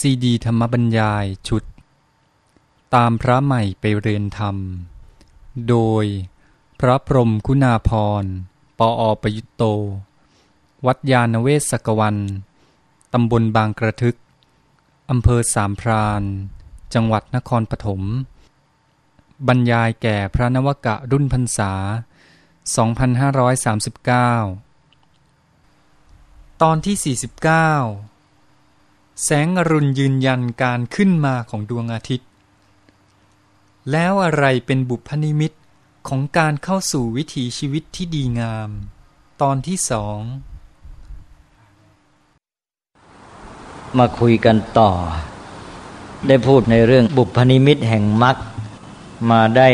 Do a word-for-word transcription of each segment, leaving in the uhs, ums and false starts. ซีดีธรรมบรรยายชุดตามพระใหม่ไปเรียนธรรมโดยพระพรหมคุณาภรณ์ ปอ.ประยุตโตวัดญาณเวศกวันตำบลบางกระทึกอำเภอสามพรานจังหวัดนครปฐมบรรยายแก่พระนวกะรุ่นพรรษา สองพันห้าร้อยสามสิบเก้า ตอนที่ สี่สิบเก้า แสงอรุณยืนยันการขึ้นมาของดวงอาทิตย์แล้วอะไรเป็นบุพนิมิตของการเข้าสู่วิถีชีวิตที่ดีงามตอนที่สองมาคุยกันต่อได้พูดในเรื่องบุพนิมิตแห่งมรรคมาได้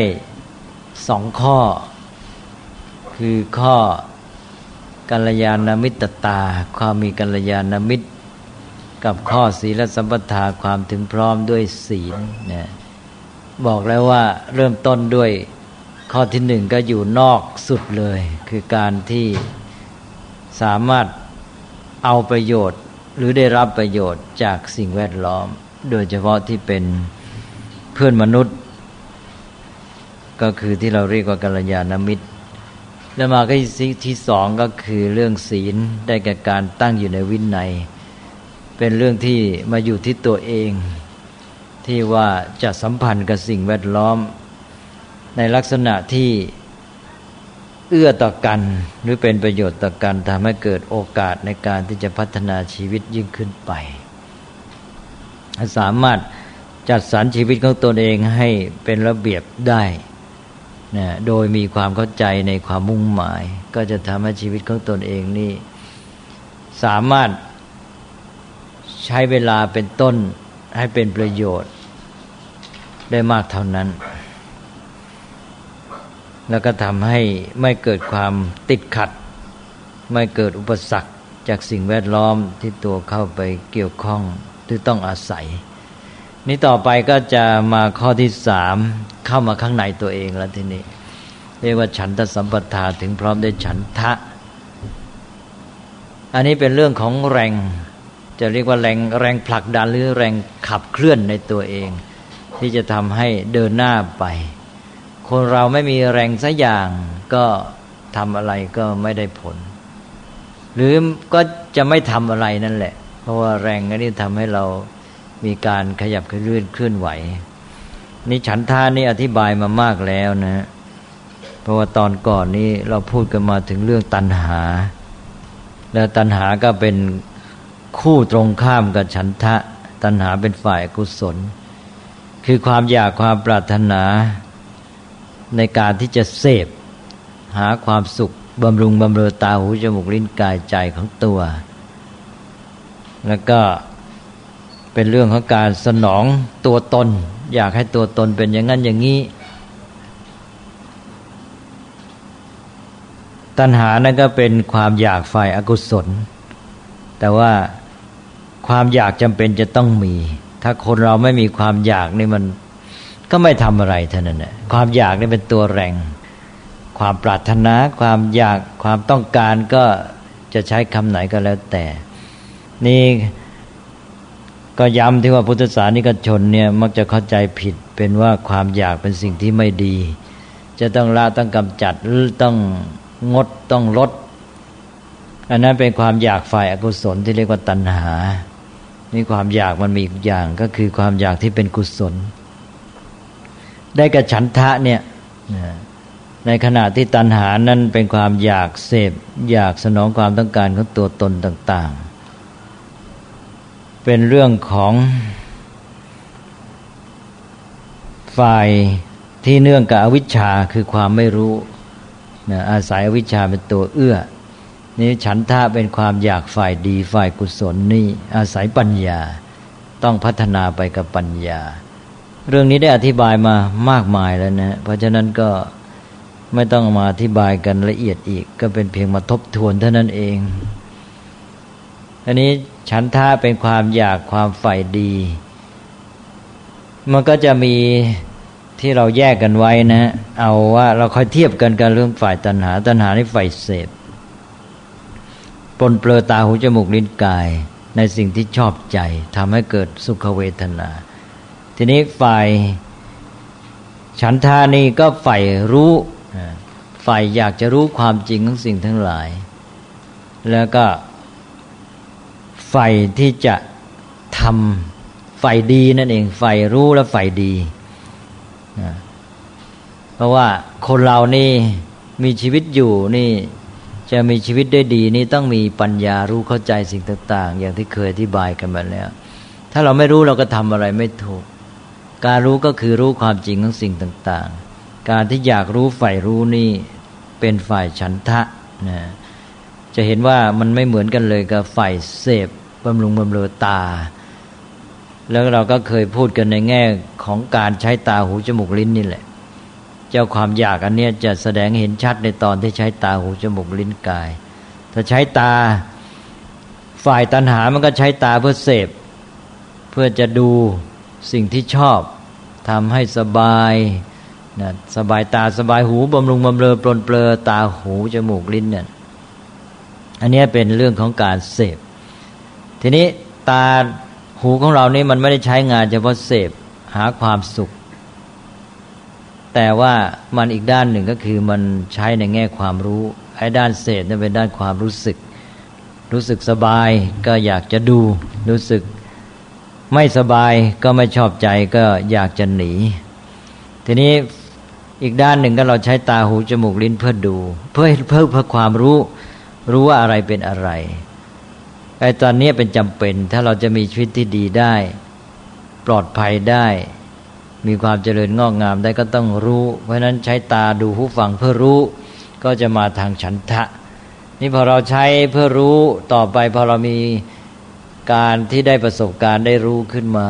สองข้อคือข้อกัลยาณมิตตาความมีกัลยาณมิตรกับข้อศีลสัมปทาความถึงพร้อมด้วยศีลเนี่ยบอกแล้วว่าเริ่มต้นด้วยข้อที่หนึ่งก็อยู่นอกสุดเลยคือการที่สามารถเอาประโยชน์หรือได้รับประโยชน์จากสิ่งแวดล้อมโดยเฉพาะที่เป็นเพื่อนมนุษย์ก็คือที่เราเรียกว่ากัลยาณมิตรแล้วมาก็ที่สองก็คือเรื่องศีลได้แก่การตั้งอยู่ในวินัยเป็นเรื่องที่มาอยู่ที่ตัวเองที่ว่าจะสัมพันธ์กับสิ่งแวดล้อมในลักษณะที่เอื้อต่อกันหรือเป็นประโยชน์ต่อกันทำให้เกิดโอกาสในการที่จะพัฒนาชีวิตยิ่งขึ้นไปสามารถจัดสรรชีวิตของตนเองให้เป็นระเบียบได้นะโดยมีความเข้าใจในความมุ่งหมายก็จะทำให้ชีวิตของตนเองนี่สามารถใช้เวลาเป็นต้นให้เป็นประโยชน์ได้มากเท่านั้นแล้วก็ทำให้ไม่เกิดความติดขัดไม่เกิดอุปสรรคจากสิ่งแวดล้อมที่ตัวเข้าไปเกี่ยวข้องที่ต้องอาศัยนี่ต่อไปก็จะมาข้อที่สามเข้ามาข้างในตัวเองแล้วทีนี้เรียกว่าฉันทสัมปทาถึงพร้อมด้วยฉันทะอันนี้เป็นเรื่องของแรงจะเรียกว่าแรงแรงผลักดันหรือแรงขับเคลื่อนในตัวเองที่จะทำให้เดินหน้าไปคนเราไม่มีแรงสักอย่างก็ทำอะไรก็ไม่ได้ผลหรือก็จะไม่ทำอะไรนั่นแหละเพราะว่าแรงนี่ทำให้เรามีการขยับเคลื่อนเคลื่อนไหวนี่ฉันทานี่อธิบายมามากแล้วนะเพราะว่าตอนก่อนนี้เราพูดกันมาถึงเรื่องตัณหาและตัณหาก็เป็นคู่ตรงข้ามกับฉันทะตัณหาเป็นฝ่ายกุศลคือความอยากความปรารถนาในการที่จะเสพหาความสุขบำรุงบำเรอตาหูจมูกลิ้นกายใจของตัวแล้วก็เป็นเรื่องของการสนองตัวตนอยากให้ตัวตนเป็นอย่างนั้นอย่างนี้ตัณหานั่นก็เป็นความอยากฝ่ายอกุศลแต่ว่าความอยากจำเป็นจะต้องมีถ้าคนเราไม่มีความอยากนี่มันก็ไม่ทำอะไรเท่านั้นแหละความอยากนี่เป็นตัวแรงความปรารถนาความอยากความต้องการก็จะใช้คำไหนก็แล้วแต่นี่ก็ย้ำที่ว่าพุทธศาสนิกชนเนี่ยมักจะเข้าใจผิดเป็นว่าความอยากเป็นสิ่งที่ไม่ดีจะต้องละต้องกำจัดหรือต้องงดต้องลดอันนั้นเป็นความอยากฝ่ายอกุศลที่เรียกว่าตัณหานี่ความอยากมันมีอีกอย่างก็คือความอยากที่เป็นกุศลได้กับฉันทะเนี่ยในขณะที่ตัณหานั้นเป็นความอยากเสพอยากสนองความต้องการของตัวตนต่างๆเป็นเรื่องของฝ่ายที่เนื่องกับอวิชชาคือความไม่รู้อาศัยอวิชชาเป็นตัวเอื้อนี่ฉันทะเป็นความอยากฝ่ายดีฝ่ายกุศลนี่อาศัยปัญญาต้องพัฒนาไปกับปัญญาเรื่องนี้ได้อธิบายมามากมายแล้วนะเพราะฉะนั้นก็ไม่ต้องมาอธิบายกันละเอียดอีกก็เป็นเพียงมาทบทวนเท่านั้นเองอันนี้ฉันทะเป็นความอยากความใฝ่ดีมันก็จะมีที่เราแยกกันไว้นะเอาว่าเราค่อยเทียบกันกันเรื่องฝ่ายตัณหาตัณหาในฝ่ายเสพปนเปลือตาหูจมูกลิ้นกายใน ในสิ่งที่ชอบใจทำให้เกิดสุขเวทนาทีนี้ฝ่ายฉันทานี่ก็ฝ่ายรู้ฝ่ายอยากจะรู้ความจริงของสิ่งทั้งหลายแล้วก็ฝ่ายที่จะทำฝ่ายดีนั่นเองฝ่ายรู้และฝ่ายดีเพราะว่าคนเรานี่มีชีวิตอยู่นี่จะมีชีวิตได้ดีนี่ต้องมีปัญญารู้เข้าใจสิ่งต่างๆอย่างที่เคยอธิบายกันมาแล้วถ้าเราไม่รู้เราก็ทำอะไรไม่ถูกการรู้ก็คือรู้ความจริงของสิ่งต่างๆการที่อยากรู้ฝ่ายรู้นี่เป็นฝ่ายฉันทะนะจะเห็นว่ามันไม่เหมือนกันเลยกับฝ่ายเสพบำรุงบำเรอตาแล้วเราก็เคยพูดกันในแง่ของการใช้ตาหูจมูกลิ้นนี่แหละเจ้าความอยากอันเนี้ยจะแสดงเห็นชัดในตอนที่ใช้ตาหูจมูกลิ้นกายถ้าใช้ตาฝ่ายตัณหามันก็ใช้ตาเพื่อเสพเพื่อจะดูสิ่งที่ชอบทำให้สบายนะสบายตาสบายหูบำรุงบำเรอปลนเปลือตาหูจมูกลิ้นเนี่ยอันนี้เป็นเรื่องของการเสพทีนี้ตาหูของเรานี่มันไม่ได้ใช้งานเฉพาะเสพหาความสุขแต่ว่ามันอีกด้านหนึ่งก็คือมันใช้ในแง่ความรู้ไอ้ด้านเสพเนี่ยเป็นด้านความรู้สึกรู้สึกสบายก็อยากจะดูรู้สึกไม่สบายก็ไม่ชอบใจก็อยากจะหนีทีนี้อีกด้านหนึ่งก็เราใช้ตาหูจมูกลิ้นเพื่อดูเพื่อเพิ่มเพื่อความรู้รู้ว่าอะไรเป็นอะไรไอ้ตอนนี้เป็นจำเป็นถ้าเราจะมีชีวิตที่ดีได้ปลอดภัยได้มีความเจริญงอกงามได้ก็ต้องรู้เพราะฉะนั้นใช้ตาดูหูฟังเพื่อรู้ก็จะมาทางฉันทะนี่พอเราใช้เพื่อรู้ต่อไปพอเรามีการที่ได้ประสบการณ์ได้รู้ขึ้นมา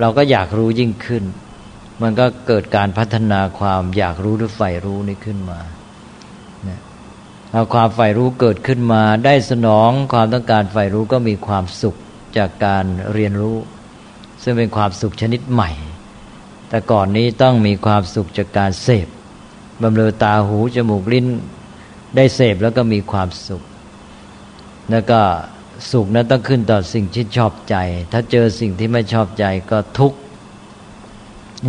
เราก็อยากรู้ยิ่งขึ้นมันก็เกิดการพัฒนาความอยากรู้หรือใฝ่รู้นี่ขึ้นมาเอาความใฝ่รู้เกิดขึ้นมาได้สนองความต้องการใฝ่รู้ก็มีความสุขจากการเรียนรู้ซึ่งเป็นความสุขชนิดใหม่แต่ก่อนนี้ต้องมีความสุขจากการเสพบำเรอตาหูจมูกลิ้นได้เสพแล้วก็มีความสุขแล้วก็สุขนั้นต้องขึ้นต่อสิ่งที่ชอบใจถ้าเจอสิ่งที่ไม่ชอบใจก็ทุกข์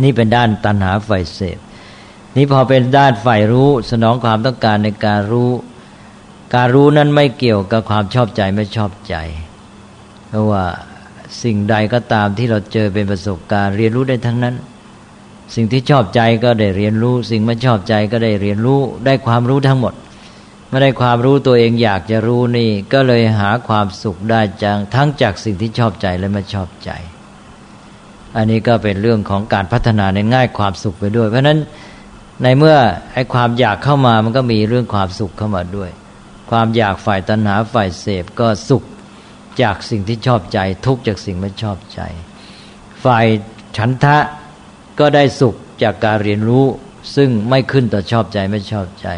นี่เป็นด้านตัณหาฝ่ายเสพนี่พอเป็นด้านฝ่ายรู้สนองความต้องการในการรู้การรู้นั้นไม่เกี่ยวกับความชอบใจไม่ชอบใจเพราะว่าสิ่งใดก็ตามที่เราเจอเป็นประสบการณ์เรียนรู้ได้ทั้งนั้นสิ่งที่ชอบใจก็ได้เรียนรู้สิ่งไม่ชอบใจก็ได้เรียนรู้ได้ความรู้ทั้งหมดไม่ได้ความรู้ตัวเองอยากจะรู้นี่ก็เลยหาความสุขได้จังทั้งจากสิ่งที่ชอบใจและไม่ชอบใจอันนี้ก็เป็นเรื่องของการพัฒนาในง่ายความสุขไปด้วยเพราะนั้นในเมื่อไอ้ความอยากเข้ามามันก็มีเรื่องความสุขเข้ามาด้วยความอยากฝ่ายตัณหาฝ่ายเสพก็สุขจากสิ่งที่ชอบใจทุกข์จากสิ่งไม่ชอบใจฝ่ายฉันทะก็ได้สุขจากการเรียนรู้ซึ่งไม่ขึ้นต่อชอบใจไม่ชอบใจ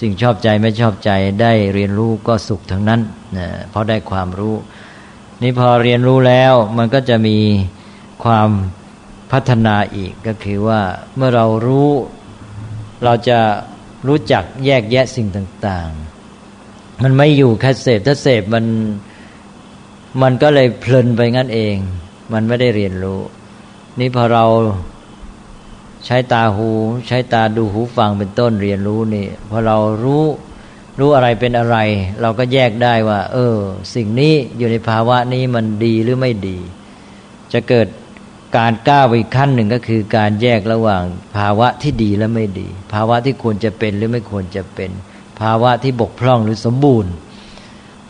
สิ่งชอบใจไม่ชอบใจได้เรียนรู้ก็สุขทั้งนั้นนะเพราะได้ความรู้นี่พอเรียนรู้แล้วมันก็จะมีความพัฒนาอีกก็คือว่าเมื่อเรารู้เราจะรู้จักแยกแยะสิ่งต่างๆมันไม่อยู่แค่เสพถ้าเสพมันมันก็เลยเพลินไปงั้นเองมันไม่ได้เรียนรู้นี่พอเราใช้ตาหูใช้ตาดูหูฟังเป็นต้นเรียนรู้นี่พอเรารู้รู้อะไรเป็นอะไรเราก็แยกได้ว่าเออสิ่งนี้อยู่ในภาวะนี้มันดีหรือไม่ดีจะเกิดการก้าวอีกขั้นหนึ่งก็คือการแยกระหว่างภาวะที่ดีและไม่ดีภาวะที่ควรจะเป็นหรือไม่ควรจะเป็นภาวะที่บกพร่องหรือสมบูรณ์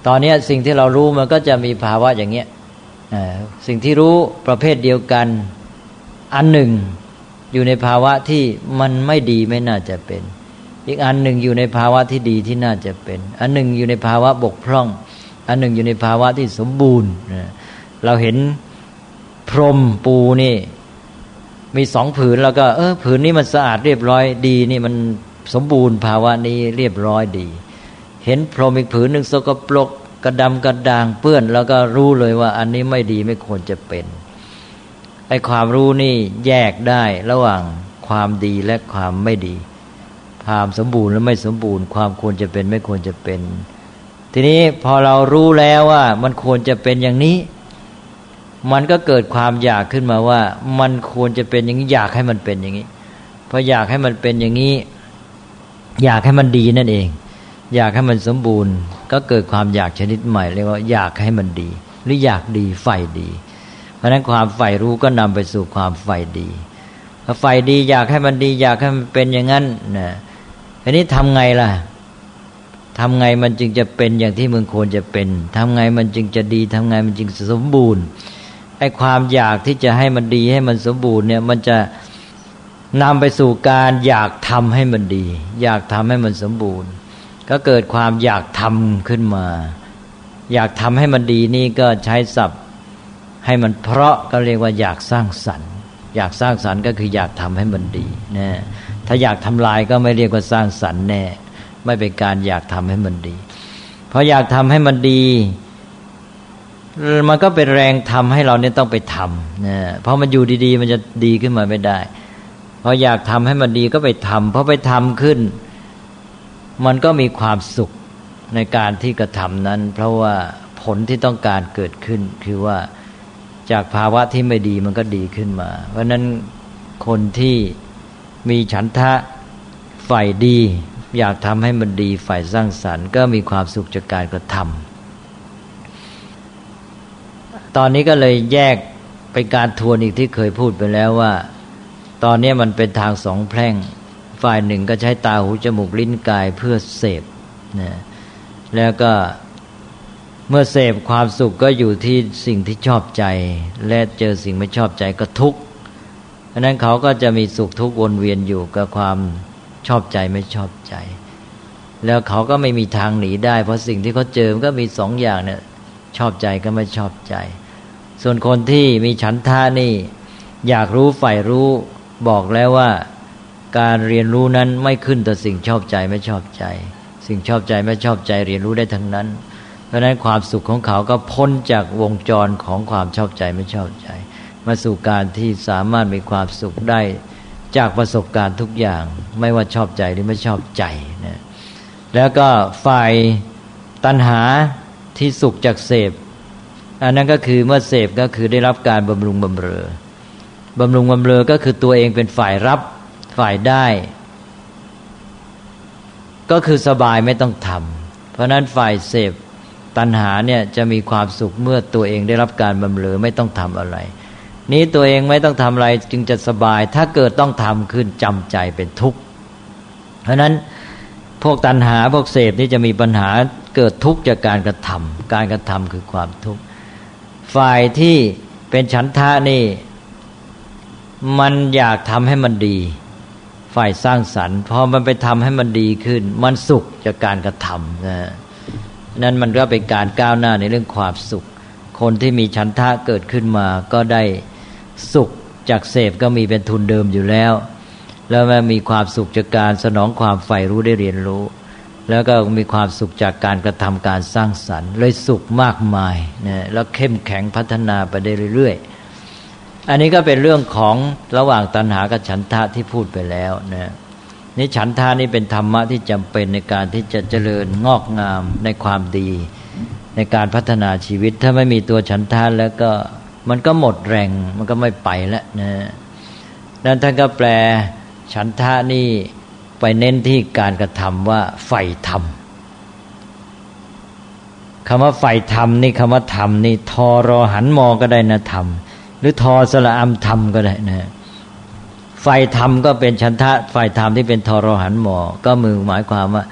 ตอนนี้สิ่งที่เรารู้มันก็จะมีภาวะอย่างเงี้ยสิ่งที่รู้ประเภทเดียวกันอันหนึ่งอยู่ในภาวะที่มันไม่ดีไม่น่าจะเป็นอีกอันหนึ่งอยู่ในภาวะที่ดีที่น่าจะเป็นอันหนึ่งอยู่ในภาวะบกพร่องอันหนึ่งอยู่ในภาวะที่สมบูรณ์เราเห็นพรมปูนี่มีสองผืนแล้วก็เออผืนนี้มันสะอาดเรียบร้อยดีนี่มันสมบูรณ์ภาวะนี้เรียบร้อยดีเห็นพรมอีกผืนหนึ่งสกปรกกระดำกระด่างเปื้อนแล้วก็รู้เลยว่าอันนี้ไม่ดีไม่ควรจะเป็นไอ้ความรู้นี่แยกได้ระหว่างความดีและความไม่ดีความสมบูรณ์และไม่สมบูรณ์ความควรจะเป็นไม่ควรจะเป็น ทีนี้พอเรารู้แล้วว่ามันควรจะเป็นอย่างนี้มันก็เกิดความอยากขึ้นมาว่ามันควรจะเป็นอย่างนี้อยากให้มันเป็นอย่างนี้เพราะอยากให้มันเป็นอย่างนี้อยากให้มันดีนั่นเองอยากให้มันสมบูรณ์ก็เกิดความอยากชนิดใหม่เรียกว่าอยากให้มันดีหรืออยากดีใฝ่ดีเพราะฉะนั้นความใฝ่รู้ก็นำไปสู่ความใฝ่ดีพอใฝ่ดีอยากให้มันดีอยากให้มันเป็นอย่างนั้นนะทีนี้ทำไงล่ะทำไงมันจึงจะเป็นอย่างที่มึงควรจะเป็นทำไงมันจึงจะดีทำไงมันจึงสมบูรณ์ไอ้ความอยากที่จะให้มันดีให้มันสมบูรณ์เนี่ยมันจะนำไปสู่การอยากทำให้มันดีอยากทำให้มันสมบูรณ์ก็เกิดความอยากทำขึ้นมาอยากทำให้มันดีนี่ก็ใช้ศัพท์ให้มันเพราะก็เรียกว่าอยากสร้างสรรค์อยากสร้างสรรค์ก็คืออยากทำให้มันดีนะถ้าอยากทำลายก็ไม่เรียกว่าสร้างสรรค์แน่ไม่เป็นการอยากทำให้มันดีเพราะอยากทำให้มันดีมันก็เป็นแรงทำให้เราเนี่ยต้องไปทำนะเพราะมันอยู่ดีๆมันจะดีขึ้นมาไม่ได้พออยากทำให้มันดีก็ไปทำเพราะไปทำขึ้นมันก็มีความสุขในการที่กระทำนั้นเพราะว่าผลที่ต้องการเกิดขึ้นคือว่าจากภาวะที่ไม่ดีมันก็ดีขึ้นมาเพราะนั้นคนที่มีฉันทะฝ่ายดีอยากทำให้มันดีฝ่ายสร้างสรรค์ก็มีความสุขจากการกระทำตอนนี้ก็เลยแยกไปการทวนอีกที่เคยพูดไปแล้วว่าตอนนี้มันเป็นทางสองแพร่งฝ่ายหนึ่งก็ใช้ตาหูจมูกลิ้นกายเพื่อเสพนะแล้วก็เมื่อเสพความสุขก็อยู่ที่สิ่งที่ชอบใจและเจอสิ่งไม่ชอบใจก็ทุกข์เพราะนั้นเขาก็จะมีสุขทุกข์วนเวียนอยู่กับความชอบใจไม่ชอบใจแล้วเขาก็ไม่มีทางหนีได้เพราะสิ่งที่เขาเจอมันก็มีสองอย่างเนี่ยชอบใจก็ไม่ชอบใจส่วนคนที่มีฉันทะนี่อยากรู้ใฝ่รู้บอกแล้วว่าการเรียนรู้นั้นไม่ขึ้นต่อสิ่งชอบใจไม่ชอบใจสิ่งชอบใจไม่ชอบใจเรียนรู้ได้ทั้งนั้นเพราะฉะนั้นความสุขของเขาก็พ้นจากวงจรของความชอบใจไม่ชอบใจมาสู่การที่สามารถมีความสุขได้จากประสบการณ์ทุกอย่างไม่ว่าชอบใจหรือไม่ชอบใจนะแล้วก็ฝ่ายตัณหาที่สุขจากเสพอันนั้นก็คือเมื่อเสพก็คือได้รับการบำรุงบำเรอบำรุงบำเรอก็คือตัวเองเป็นฝ่ายรับฝ่ายได้ก็คือสบายไม่ต้องทำเพราะนั้นฝ่ายเสพตัณหาเนี่ยจะมีความสุขเมื่อตัวเองได้รับการบำเรอไม่ต้องทำอะไรนี้ตัวเองไม่ต้องทำอะไรจึงจะสบายถ้าเกิดต้องทำขึ้นจำใจเป็นทุกข์เพราะนั้นพวกตัณหาพวกเสพนี่จะมีปัญหาเกิดทุกข์จากการกระทำการกระทำคือความทุกข์ฝ่ายที่เป็นฉันทะนี่มันอยากทำให้มันดีฝ่ายสร้างสรรค์พอมันไปทำให้มันดีขึ้นมันสุขจากการกระทำนะนั่นมันก็เป็นการก้าวหน้าในเรื่องความสุขคนที่มีฉันทะเกิดขึ้นมาก็ได้สุขจากเสพก็มีเป็นทุนเดิมอยู่แล้วแล้วมันมีความสุขจากการสนองความใฝ่รู้ได้เรียนรู้แล้วก็มีความสุขจากการกระทำการสร้างสรรค์เลยสุขมากมายนะแล้วเข้มแข็งพัฒนาไปได้เรื่อยๆอันนี้ก็เป็นเรื่องของระหว่างตัณหากับฉันทะที่พูดไปแล้วนะนี่ฉันทานี่เป็นธรรมะที่จำเป็นในการที่จะเจริญงอกงามในความดีในการพัฒนาชีวิตถ้าไม่มีตัวฉันทาแล้วก็มันก็หมดแรงมันก็ไม่ไปแล้วนะนั้นท่านก็แปลฉันทานี่ไปเน้นที่การกระทำว่าใฝ่ธรรมคำว่าใฝ่ธรรมนี่คำว่าธรรมนี่ทอรอหันมอก็ได้นะธรรมหรือทอสระอำธรรมก็ได้นะฝ่ายธรรมก็เป็นฉันทะฝ่ายธรรมที่เป็นทรหันหมอก็มือหมายความว่า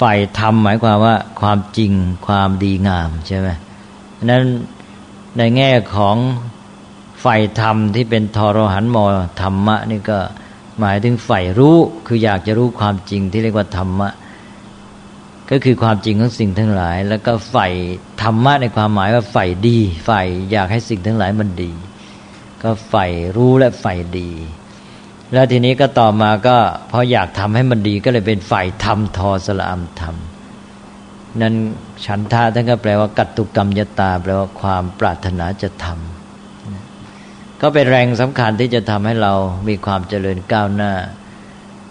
ฝ่ายธรรมหมายความว่าความจริงความดีงามใช่ไหมนั้นในแง่ของฝ่ายธรรมที่เป็นทรหันหมอธรรมะนี่ก็หมายถึงฝ่ายรู้คืออยากจะรู้ความจริงที่เรียกว่าธรรมะก็คือความจริงของสิ่งทั้งหลายแล้วก็ฝ่ายธรรมะในความหมายว่าฝ่ายดีฝ่ายอยากให้สิ่งทั้งหลายมันดีก็ฝ่ายรู้และฝ่ายดีแล้วทีนี้ก็ต่อมาก็พออยากทำให้มันดีก็เลยเป็นฝ่ายธรรมทอสละอำธรรมนั้นฉันทะท่านก็แปลว่ากัตตุกรรมยตาแปลว่าความปรารถนาจะทำก็เป็นแรงสำคัญที่จะทำให้เรามีความเจริญก้าวหน้า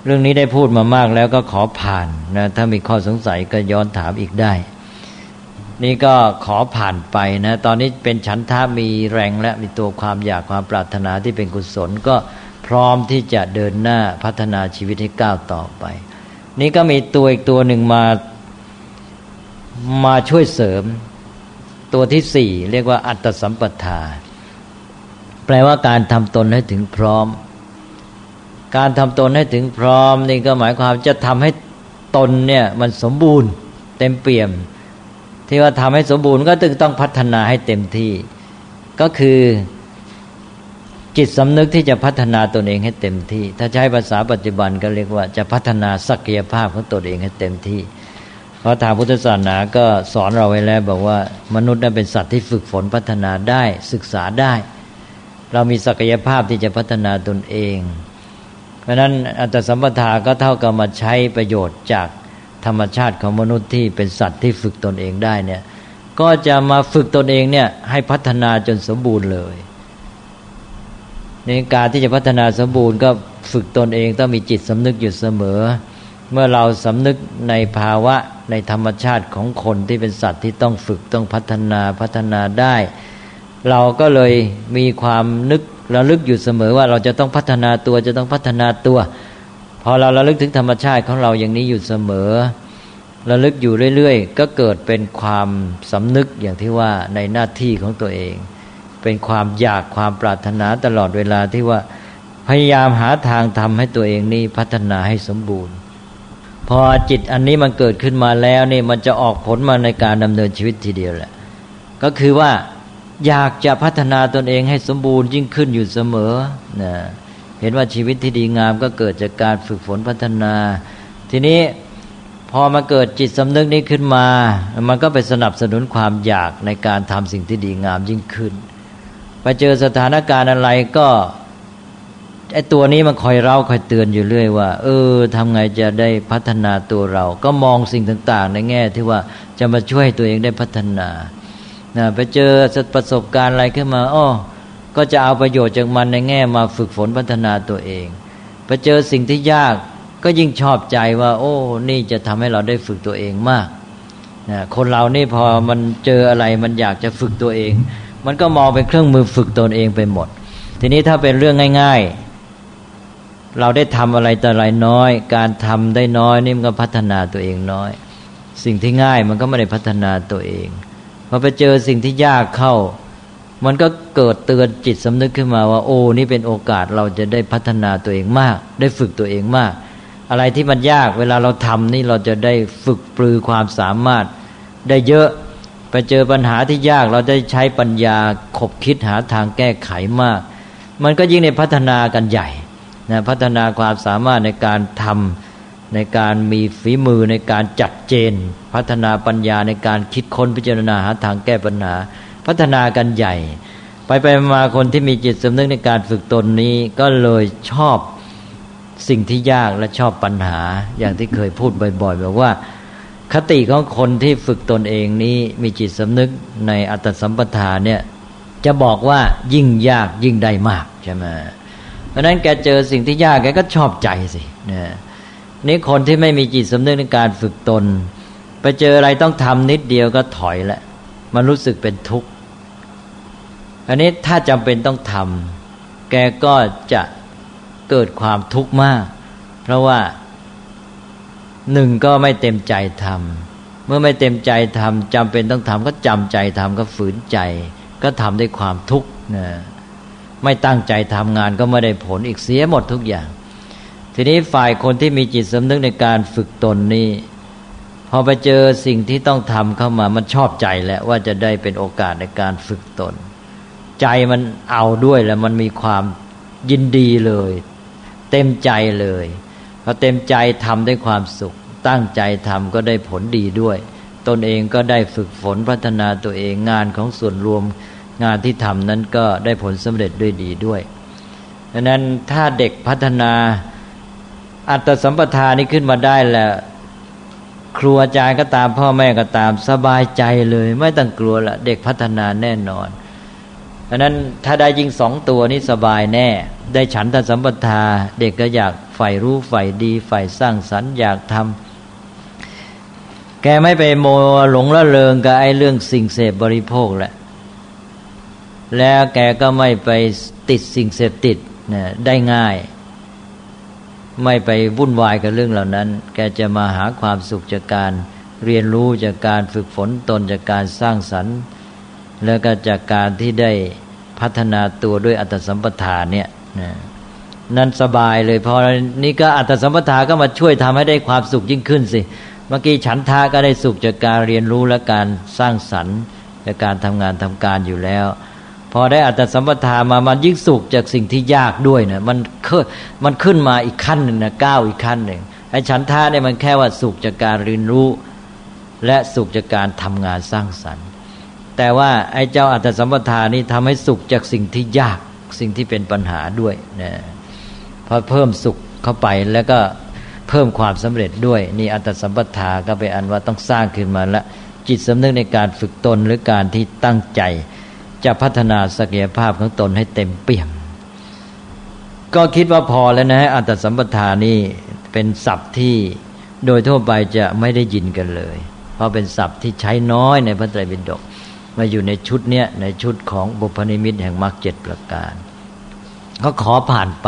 เรื่องนี้ได้พูดมามากแล้วก็ขอผ่านนะถ้ามีข้อสงสัยก็ย้อนถามอีกได้ นี่ก็ขอผ่านไปนะตอนนี้เป็นฉันทะมีแรงและมีตัวความอยากความปรารถนาที่เป็นกุศลก็พร้อมที่จะเดินหน้าพัฒนาชีวิตให้ก้าวต่อไปนี่ก็มีตัวอีกตัวหนึ่งมามาช่วยเสริมตัวที่สี่เรียกว่าอัตตสัมปทาแปลว่าการทำตนให้ถึงพร้อมการทำตนให้ถึงพร้อมนี่ก็หมายความจะทำให้ตนเนี่ยมันสมบูรณ์เต็มเปี่ยมที่ว่าทำให้สมบูรณ์ก็จึงต้องพัฒนาให้เต็มที่ก็คือจิตสำนึกที่จะพัฒนาตนเองให้เต็มที่ถ้าใช้ภาษาปัจจุบันก็เรียกว่าจะพัฒนาศักยภาพของตนเองให้เต็มที่เพราะทางพุทธศาสนาก็สอนเราไว้แล้วบอกว่ามนุษย์นั้นเป็นสัตว์ที่ฝึกฝนพัฒนาได้ศึกษาได้เรามีศักยภาพที่จะพัฒนาตนเองเพราะนั้นอัตตสัมปทาก็เท่ากับมาใช้ประโยชน์จากธรรมชาติของมนุษย์ที่เป็นสัตว์ที่ฝึกตนเองได้เนี่ยก็จะมาฝึกตนเองเนี่ยให้พัฒนาจนสมบูรณ์เลยในการที่จะพัฒนาสมบูรณ์ก็ฝึกตนเองต้องมีจิตสำนึกอยู่เสมอเมื่อเราสำนึกในภาวะในธรรมชาติของคนที่เป็นสัตว์ที่ต้องฝึกต้องพัฒนาพัฒนาได้เราก็เลยมีความนึกระลึกอยู่เสมอว่าเราจะต้องพัฒนาตัวจะต้องพัฒนาตัวพอเราระลึกถึงธรรมชาติของเราอย่างนี้อยู่เสมอระลึกอยู่เรื่อยๆก็เกิดเป็นความสำนึกอย่างที่ว่าในหน้าที่ของตัวเองเป็นความอยากความปรารถนาตลอดเวลาที่ว่าพยายามหาทางทำให้ตัวเองนี่พัฒนาให้สมบูรณ์พอจิตอันนี้มันเกิดขึ้นมาแล้วนี่มันจะออกผลมาในการดำเนินชีวิตทีเดียวแหละก็คือว่าอยากจะพัฒนาตนเองให้สมบูรณ์ยิ่งขึ้นอยู่เสมอนะเห็นว่าชีวิตที่ดีงามก็เกิดจากการฝึกฝนพัฒนาทีนี้พอมาเกิดจิตสำนึกนี้ขึ้นมามันก็ไปสนับสนุนความอยากในการทำสิ่งที่ดีงามยิ่งขึ้นไปเจอสถานการณ์อะไรก็ไอ้ตัวนี้มันคอยเร้าคอยเตือนอยู่เรื่อยว่าเออทำไงจะได้พัฒนาตัวเราก็มองสิ่งต่างๆในแง่ที่ว่าจะมาช่วยตัวเองได้พัฒนานะไปเจอประสบการณ์อะไรขึ้นมาอ้อก็จะเอาประโยชน์จากมันในแง่มาฝึกฝนพัฒนาตัวเองไปเจอสิ่งที่ยากก็ยิ่งชอบใจว่าโอ้นี่จะทำให้เราได้ฝึกตัวเองมากนะคนเรานี่พอมันเจออะไรมันอยากจะฝึกตัวเองมันก็มองเป็นเครื่องมือฝึกตนเองไปหมดทีนี้ถ้าเป็นเรื่องง่ายๆเราได้ทำอะไรแต่อะไรน้อยการทำได้น้อยนี่มันก็พัฒนาตัวเองน้อยสิ่งที่ง่ายมันก็ไม่ได้พัฒนาตัวเองพอไปเจอสิ่งที่ยากเข้ามันก็เกิดเตือนจิตสำนึกขึ้นมาว่าโอ้นี่เป็นโอกาสเราจะได้พัฒนาตัวเองมากได้ฝึกตัวเองมากอะไรที่มันยากเวลาเราทำนี่เราจะได้ฝึกปรือความสามารถได้เยอะไปเจอปัญหาที่ยากเราได้ใช้ปัญญาขบคิดหาทางแก้ไขมากมันก็ยิ่งในพัฒนากันใหญ่นะพัฒนาความสามารถในการทำในการมีฝีมือในการจัดเจนพัฒนาปัญญาในการคิดค้นพิจารณาหาทางแก้ปัญหาพัฒนากันใหญ่ไปไปมาคนที่มีจิตสำนึกในการฝึกตนนี้ก็เลยชอบสิ่งที่ยากและชอบปัญหาอย่างที่เคยพูดบ่อยๆบอกว่าคติของคนที่ฝึกตนเองนี้มีจิตสำนึกในอัตตสัมปทาเนี่ยจะบอกว่ายิ่งยากยิ่งได้มากใช่ไหมเพราะนั้นแกเจอสิ่งที่ยากแกก็ชอบใจสิเนี่ยนี่คนที่ไม่มีจิตสำนึกในการฝึกตนไปเจออะไรต้องทำนิดเดียวก็ถอยละมันรู้สึกเป็นทุกข์อันนี้ถ้าจำเป็นต้องทำแกก็จะเกิดความทุกข์มากเพราะว่าหนึ่งก็ไม่เต็มใจทำเมื่อไม่เต็มใจทำจำเป็นต้องทำก็จำใจทำก็ฝืนใจก็ทำด้วยความทุกข์นะไม่ตั้งใจทำงานก็ไม่ได้ผลอีกเสียหมดทุกอย่างทีนี้ฝ่ายคนที่มีจิตสำนึกในการฝึกตนนี่พอไปเจอสิ่งที่ต้องทำเข้ามามันชอบใจแล้วว่าจะได้เป็นโอกาสในการฝึกตนใจมันเอาด้วยแล้วมันมีความยินดีเลยเต็มใจเลยพอเต็มใจทำด้วยความสุขตั้งใจทำก็ได้ผลดีด้วยตนเองก็ได้ฝึกฝนพัฒนาตัวเองงานของส่วนรวมงานที่ทำนั้นก็ได้ผลสำเร็จด้วยดีด้วยดังนั้นถ้าเด็กพัฒนาอัตตสัมปทานี้ขึ้นมาได้แล้วครูอาจารย์ก็ตามพ่อแม่ก็ตามสบายใจเลยไม่ต้องกลัวละเด็กพัฒนาแน่นอนดังนั้นถ้าได้ยิ่งสองตัวนี้สบายแน่ได้ฉันทสัมปทาเด็กก็อยากใฝ่รู้ใฝ่ดีใฝ่สร้างสรรค์อยากทำ แกไม่ไปโมหลงละเริงกับไอ้เรื่องสิ่งเสพบริโภคแหละแล้วแกก็ไม่ไปติดสิ่งเสพติดนะได้ง่ายไม่ไปวุ่นวายกับเรื่องเหล่านั้นแกจะมาหาความสุขจากการเรียนรู้จากการฝึกฝนตนจากการสร้างสรรค์แล้วก็จากการที่ได้พัฒนาตัวด้วยอัตสัมปทาเนี่ยนะนั่นสบายเลยพอนี่ก็อัตสัมปทาก็มาช่วยทำให้ได้ความสุขยิ่งขึ้นสิเมื่อกี้ฉันทาก็ได้สุขจากการเรียนรู้และการสร้างสรรค์จากการทำงานทำการอยู่แล้วพอได้อัตสัมปทามามันยิ่งสุขจากสิ่งที่ยากด้วยนะมันขึ้นมันขึ้นมาอีกขั้นนึงนะก้าวอีกขั้นนึงไอ้ฉันทาเนี่ยมันแค่ว่าสุขจากการเรียนรู้และสุขจากการทำงานสร้างสรรค์แต่ว่าไอ้เจ้าอัตสัมปทานี่ทำให้สุขจากสิ่งที่ยากสิ่งที่เป็นปัญหาด้วยนะพอเพิ่มสุขเข้าไปแล้วก็เพิ่มความสำเร็จด้วยนี่อัตสัมปทาก็เป็นอันว่าต้องสร้างขึ้นมาละจิตสำนึกในการฝึกตนหรือการที่ตั้งใจจะพัฒนาศักยภาพของตนให้เต็มเปี่ยมก็คิดว่าพอแล้วนะอัตสัมปทานี่เป็นศัพท์ที่โดยทั่วไปจะไม่ได้ยินกันเลยเพราะเป็นศัพท์ที่ใช้น้อยในพระไตรปิฎกมาอยู่ในชุดเนี้ยในชุดของบุพนิมิตแห่งมรรคเจ็ดประการก็ขอผ่านไป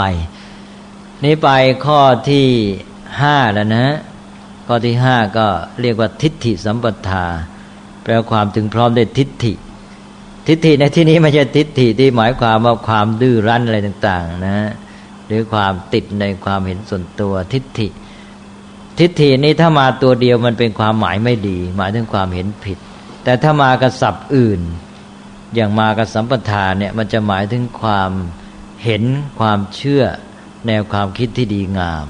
นี้ไปข้อที่ห้าแล้วนะข้อที่ห้าก็เรียกว่าทิฏฐิสัมปทาแปลความถึงพร้อมด้วยทิฏฐิทิฏฐิในที่นี้ไม่ใช่ทิฏฐิที่หมายความว่าความดื้อรั้นอะไรต่างๆนะหรือความติดในความเห็นส่วนตัวทิฏฐิทิฏฐินี้ถ้ามาตัวเดียวมันเป็นความหมายไม่ดีหมายถึงความเห็นผิดแต่ถ้ามากับศัพท์อื่นอย่างมากับสัมปทาเนี่ยมันจะหมายถึงความเห็นความเชื่อแนวความคิดที่ดีงาม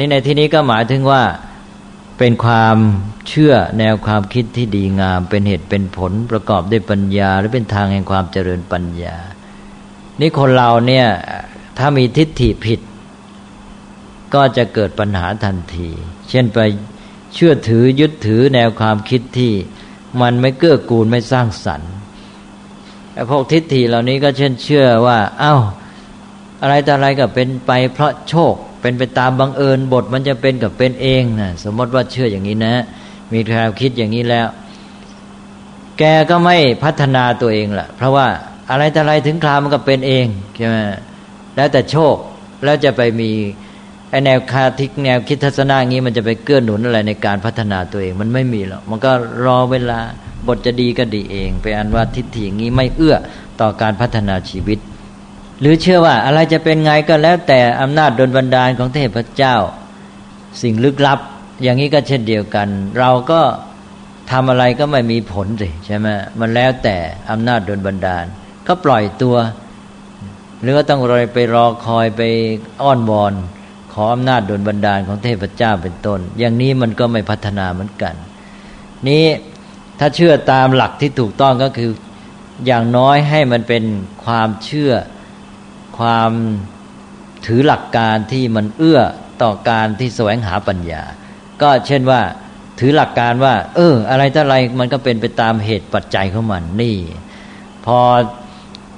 นี่ในที่นี้ก็หมายถึงว่าเป็นความเชื่อแนวความคิดที่ดีงามเป็นเหตุเป็นผลประกอบด้วยปัญญาหรือเป็นทางแห่งความเจริญปัญญานี่คนเราเนี่ยถ้ามีทิฏฐิผิดก็จะเกิดปัญหาทันทีเช่นไปเชื่อถือยึดถือแนวความคิดที่มันไม่เกื้อกูลไม่สร้างสรรค์ไอ้พวกทิฏฐิเหล่านี้ก็เช่นเชื่อว่าอ้าวอะไรแต่อะไรก็เป็นไปเพราะโชคเป็นไปตามบังเอิญบทมันจะเป็นกับเป็นเองนะสมมติว่าเชื่ออย่างนี้นะมีแนวคิดอย่างนี้แล้วแกก็ไม่พัฒนาตัวเองล่ะเพราะว่าอะไรแต่อะไรถึงคราวมันก็เป็นเองใช่ไหมแล้วแต่โชคแล้วจะไปมีไอแนวคาทิกแนวคิดทัศนะอย่างนี้มันจะไปเกื้อหนุนอะไรในการพัฒนาตัวเองมันไม่มีหรอกมันก็รอเวลาบทจะดีก็ดีเองไปอันว่าทิฏฐิอย่างนี้ไม่เอื้อต่อการพัฒนาชีวิตหรือเชื่อว่าอะไรจะเป็นไงก็แล้วแต่อำนาจดลบันดาลของเทพเจ้าสิ่งลึกลับอย่างนี้ก็เช่นเดียวกันเราก็ทำอะไรก็ไม่มีผลสิใช่ไหมมันแล้วแต่อำนาจดลบันดาลก็ปล่อยตัวหรือว่าต้องรอไปรอคอยไปอ้อนวอนขออำนาจดลบันดาลของเทพเจ้าเป็นต้นอย่างนี้มันก็ไม่พัฒนาเหมือนกันนี้ถ้าเชื่อตามหลักที่ถูกต้องก็คืออย่างน้อยให้มันเป็นความเชื่อความถือหลักการที่มันเอื้อต่อการที่แสวงหาปัญญาก็เช่นว่าถือหลักการว่าเอออะไรต่ออะไรมันก็เป็นไปตามเหตุปัจจัยของมันนี่พอ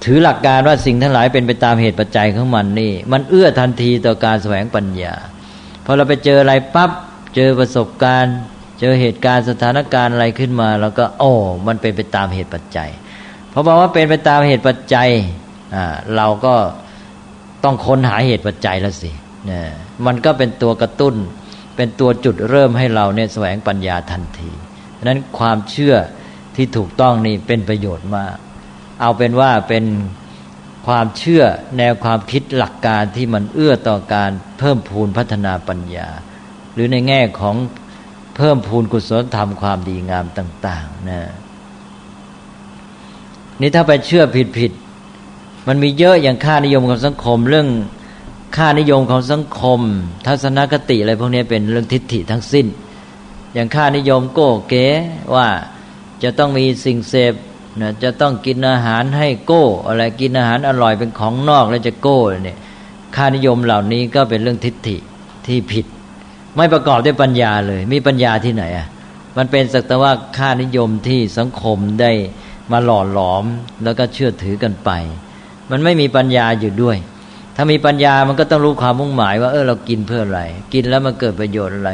ถือหลักการว่าสิ่งทั้งหลายเป็นไปตามเหตุปัจจัยของมันนี่มันเอื้อทันทีต่อการแสวงปัญญาพอเราไปเจออะไรปั๊บเจอประสบการณ์เจอเหตุการณ์สถานการณ์อะไรขึ้นมาแล้วก็โอ้มันเป็นไปตามเหตุปัจจัยเพราะบอกว่าเป็นไปตามเหตุปัจจัยอ่าเราก็ต้องค้นหาเหตุปัจจัยแล้วสินะมันก็เป็นตัวกระตุ้นเป็นตัวจุดเริ่มให้เราเนี่ยแสวงปัญญาทันทีฉะนั้นความเชื่อที่ถูกต้องนี่เป็นประโยชน์มากเอาเป็นว่าเป็นความเชื่อแนวความคิดหลักการที่มันเอื้อต่อการเพิ่มพูนพัฒนาปัญญาหรือในแง่ของเพิ่มพูนกุศลธรรมความดีงามต่างๆนะนี่ถ้าไปเชื่อผิดๆมันมีเยอะอย่างค่านิยมของสังคมเรื่องค่านิยมของสังคมทัศนคติอะไรพวกนี้เป็นเรื่องทิฏฐิทั้งสิ้นอย่างค่านิยมโก้เก๋ว่าจะต้องมีสิ่งเสพนะจะต้องกินอาหารให้โก้อะไรกินอาหารอร่อยเป็นของนอกแล้วจะโก้เนี่ยค่านิยมเหล่านี้ก็เป็นเรื่องทิฏฐิที่ผิดไม่ประกอบด้วยปัญญาเลยมีปัญญาที่ไหนอ่ะมันเป็นสักแต่ว่าค่านิยมที่สังคมได้มาหล่อหลอมแล้วก็เชื่อถือกันไปมันไม่มีปัญญาอยู่ด้วยถ้ามีปัญญามันก็ต้องรู้ความมุ่งหมายว่าเออเรากินเพื่ออะไรกินแล้วมันเกิดประโยชน์อะไร